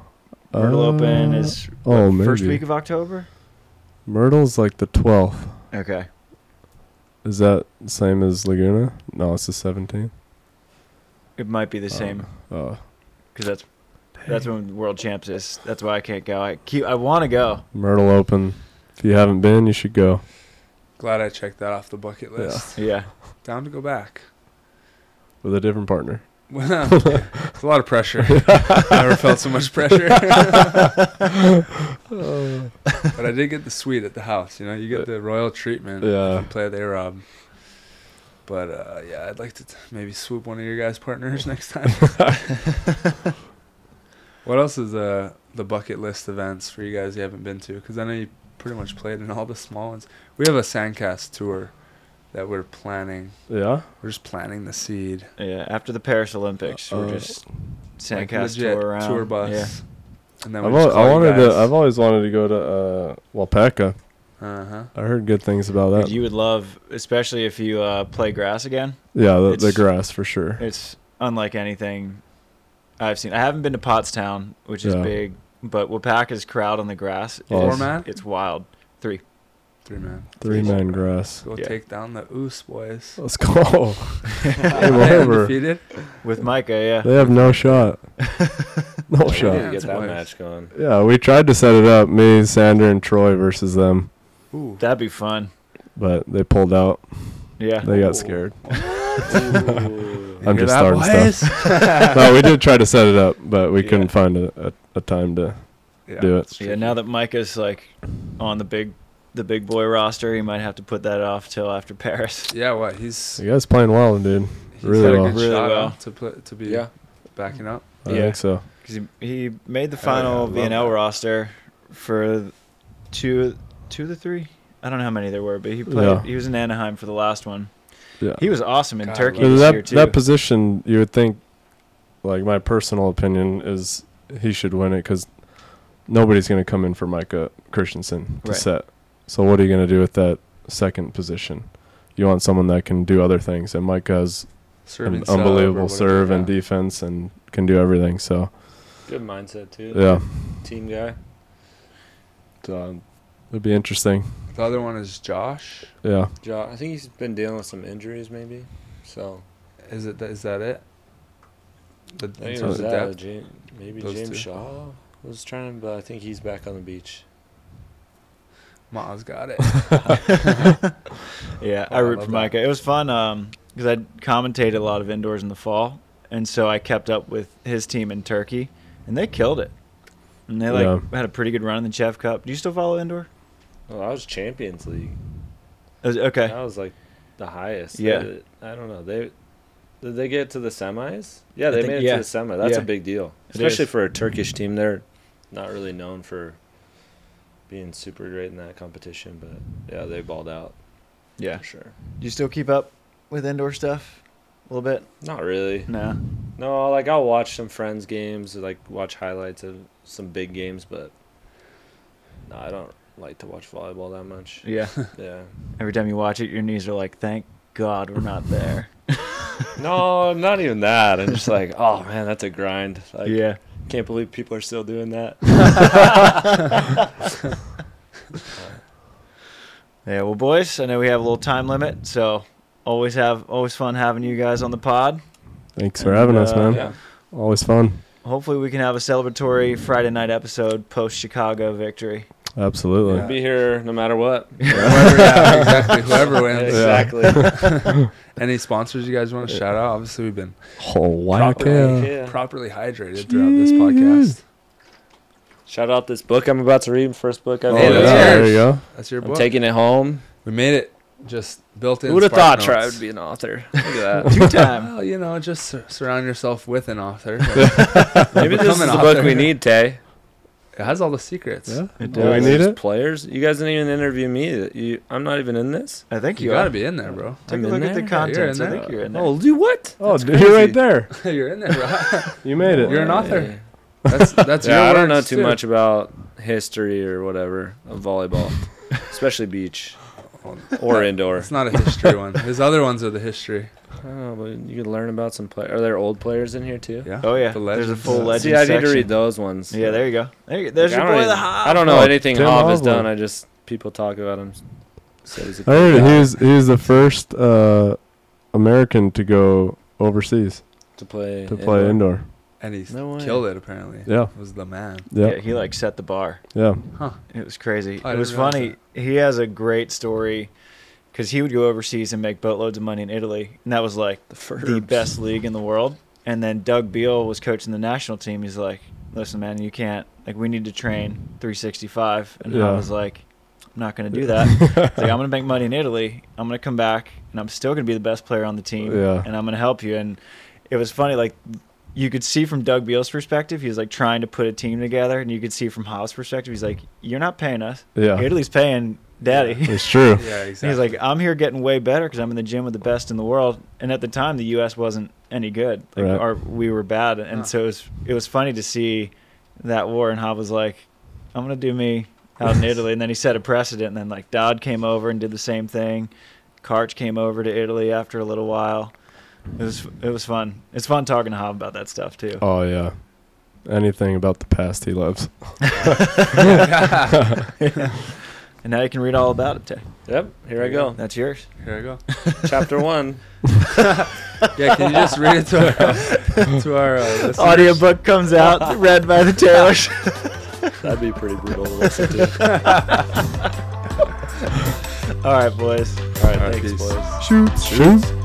Myrtle uh, Open is what, oh, maybe. first week of October? Myrtle's like the twelfth. Okay. Is that the same as Laguna? No, it's the seventeenth. It might be the uh, same. Oh. Uh, because that's dang. that's when World Champs is. That's why I can't go. I keep. I want to go. Myrtle Open. If you haven't been, you should go. Glad I checked that off the bucket list. Yeah. yeah. Down to go back. With a different partner. Well, it's a lot of pressure. I never felt so much pressure. But I did get the suite at the house. You know, you get the royal treatment. Yeah. You play with A-Rob. But, uh, yeah, I'd like to t- maybe swoop one of your guys' partners next time. What else is uh, the bucket list events for you guys you haven't been to? Because I know you pretty much played in all the small ones. We have a Sandcast tour that we're planning. Yeah? We're just planning the seed. Yeah, after the Paris Olympics, uh, we're just sandcast like tour around. Tour bus. Yeah. And then I've, al- I wanted to, I've always wanted to go to uh, Waupaca. Uh-huh. I heard good things about that. You would love, especially if you uh, play grass again. Yeah, the, the grass for sure. It's unlike anything I've seen. I haven't been to Pottstown, which is yeah. big, but Waupaca's crowd on the grass. Four is, man? It's wild. Three. Three man. Three man grass. Go yeah. take down the Oos boys. Let's go. Hey, whatever. Defeated with Micah, yeah. They have no shot. No we shot. Need to get that match going. Yeah, we tried to set it up. Me, Sander, and Troy versus them. Ooh. That'd be fun. But they pulled out. Yeah. They got Ooh. scared. I'm just starting stuff. No, we did try to set it up, but we yeah. couldn't find a, a, a time to yeah, do it. Yeah. Now that Micah's like on the big. The big boy roster, he might have to put that off till after Paris. Yeah, what well, he's the guy's playing well, dude. He's really got a good well. shot really well. to play, to be yeah. backing up. I yeah. think so. Because he, he made the final uh, V N L roster for two, two of the three. I don't know how many there were, but he played. Yeah. He was in Anaheim for the last one. Yeah, he was awesome in God, Turkey this that, year too. That position, you would think, like my personal opinion is he should win it because nobody's going to come in for Micah Christensen to right. set. So what are you going to do with that second position? You want someone that can do other things. And Mike has Serving an unbelievable serve and yeah. defense and can do everything. So good mindset, too. Yeah. Team guy. So, um, it would be interesting. The other one is Josh. Yeah. Josh. I think he's been dealing with some injuries maybe. So is it th- is that it? The, I think it was that. James, maybe Those James two? Shaw was trying, but I think he's back on the beach. Miles got it. yeah, oh, I root I for Micah. That. It was fun because um, I commentated a lot of indoors in the fall, and so I kept up with his team in Turkey, and they killed it. And they like yeah. had a pretty good run in the Chef Cup. Do you still follow indoor? Well, I was Champions League. It was, okay, I was like the highest. Yeah, did, I don't know. They did they get to the semis? Yeah, they think, made it yeah. to the semi. That's yeah. a big deal, especially for a Turkish team. They're not really known for being super great in that competition, but yeah, they balled out. Yeah, for sure. Do you still keep up with indoor stuff a little bit? Not really. No. Nah. No, like I'll watch some friends' games, or like watch highlights of some big games, but no, I don't like to watch volleyball that much. Yeah. Yeah. Every time you watch it, your knees are like, "Thank God we're not there." No, not even that. I'm just like, oh man, that's a grind. Like, yeah. Can't believe people are still doing that. Yeah, well, boys, I know we have a little time limit, so always have always fun having you guys on the pod. Thanks and, for having uh, us, man. Yeah. Always fun. hopefully we can have a celebratory Friday night episode post-Chicago victory. Absolutely. We'll yeah. be here no matter what. Whoever, yeah, exactly. Whoever wins. Exactly. Any sponsors you guys want to shout out? Obviously, we've been oh, properly, yeah. properly hydrated Jeez. throughout this podcast. Shout out this book I'm about to read. First book I've read. Oh, yeah. There you go. That's your book. I'm taking it home. We made it. Just built in. Who would have thought Troy would be an author? Look at that. Two time. Well, you know, just sur- surround yourself with an author. Maybe this is the book we need, Tay. It has all the secrets. Yeah, it does. Do we need it? Players. You guys didn't even interview me. You, I'm not even in this. I think you, you got to be in there, bro. Take I'm a look at the content. Yeah, I think you're in there. Oh, do what? Oh, dude, you're right there. You're in there, bro. You made it. You're an author. That's that's. Yeah, your I don't know too, too much about history or whatever of volleyball, especially beach. Or indoor. It's not a history one. His other ones are the history. Oh, but you can learn about some players. Are there old players in here too? Yeah. Oh yeah. The There's a full legend. See, I need to read those ones. Yeah, there you go. There you, there's like, your boy the Hob. I don't know oh, anything Hob has done. I just people talk about him. So he's a I heard he was, he was the first uh, American to go overseas to play to play indoor. indoor. And he no killed it, apparently. Yeah. Was the man. Yep. Yeah, he, like, set the bar. Yeah. Huh. It was crazy. I it was funny. That. He has a great story because he would go overseas and make boatloads of money in Italy, and that was, like, the, the best league in the world. And then Doug Beal was coaching the national team. He's like, listen, man, you can't. Like, we need to train three sixty-five. And yeah. I was like, I'm not going to do that. Like, I'm going to make money in Italy. I'm going to come back, and I'm still going to be the best player on the team, yeah. and I'm going to help you. And it was funny, like, you could see from Doug Beal's perspective, he was like trying to put a team together, and you could see from Hov's perspective, he's like, "You're not paying us. Yeah. Italy's paying Daddy." It's true. Yeah, exactly. He's like, "I'm here getting way better because I'm in the gym with the best in the world." And at the time, the U S wasn't any good, like, right. or we were bad, and huh. so it was, it was funny to see that war. And Hov was like, "I'm gonna do me out in Italy," and then he set a precedent. And then like Dodd came over and did the same thing. Karch came over to Italy after a little while. It was it was fun. It's fun talking to Hob about that stuff too. Oh yeah, anything about the past he loves. Yeah. And now you can read all about it today. Yep, here I go. That's yours. Here I go. Chapter one. Yeah, can you just read it to our to our uh, audiobook comes out read by the Taylors. That'd be pretty brutal to listen to. All right, boys. All right, all right thanks, peace. boys. Shoot, shoot.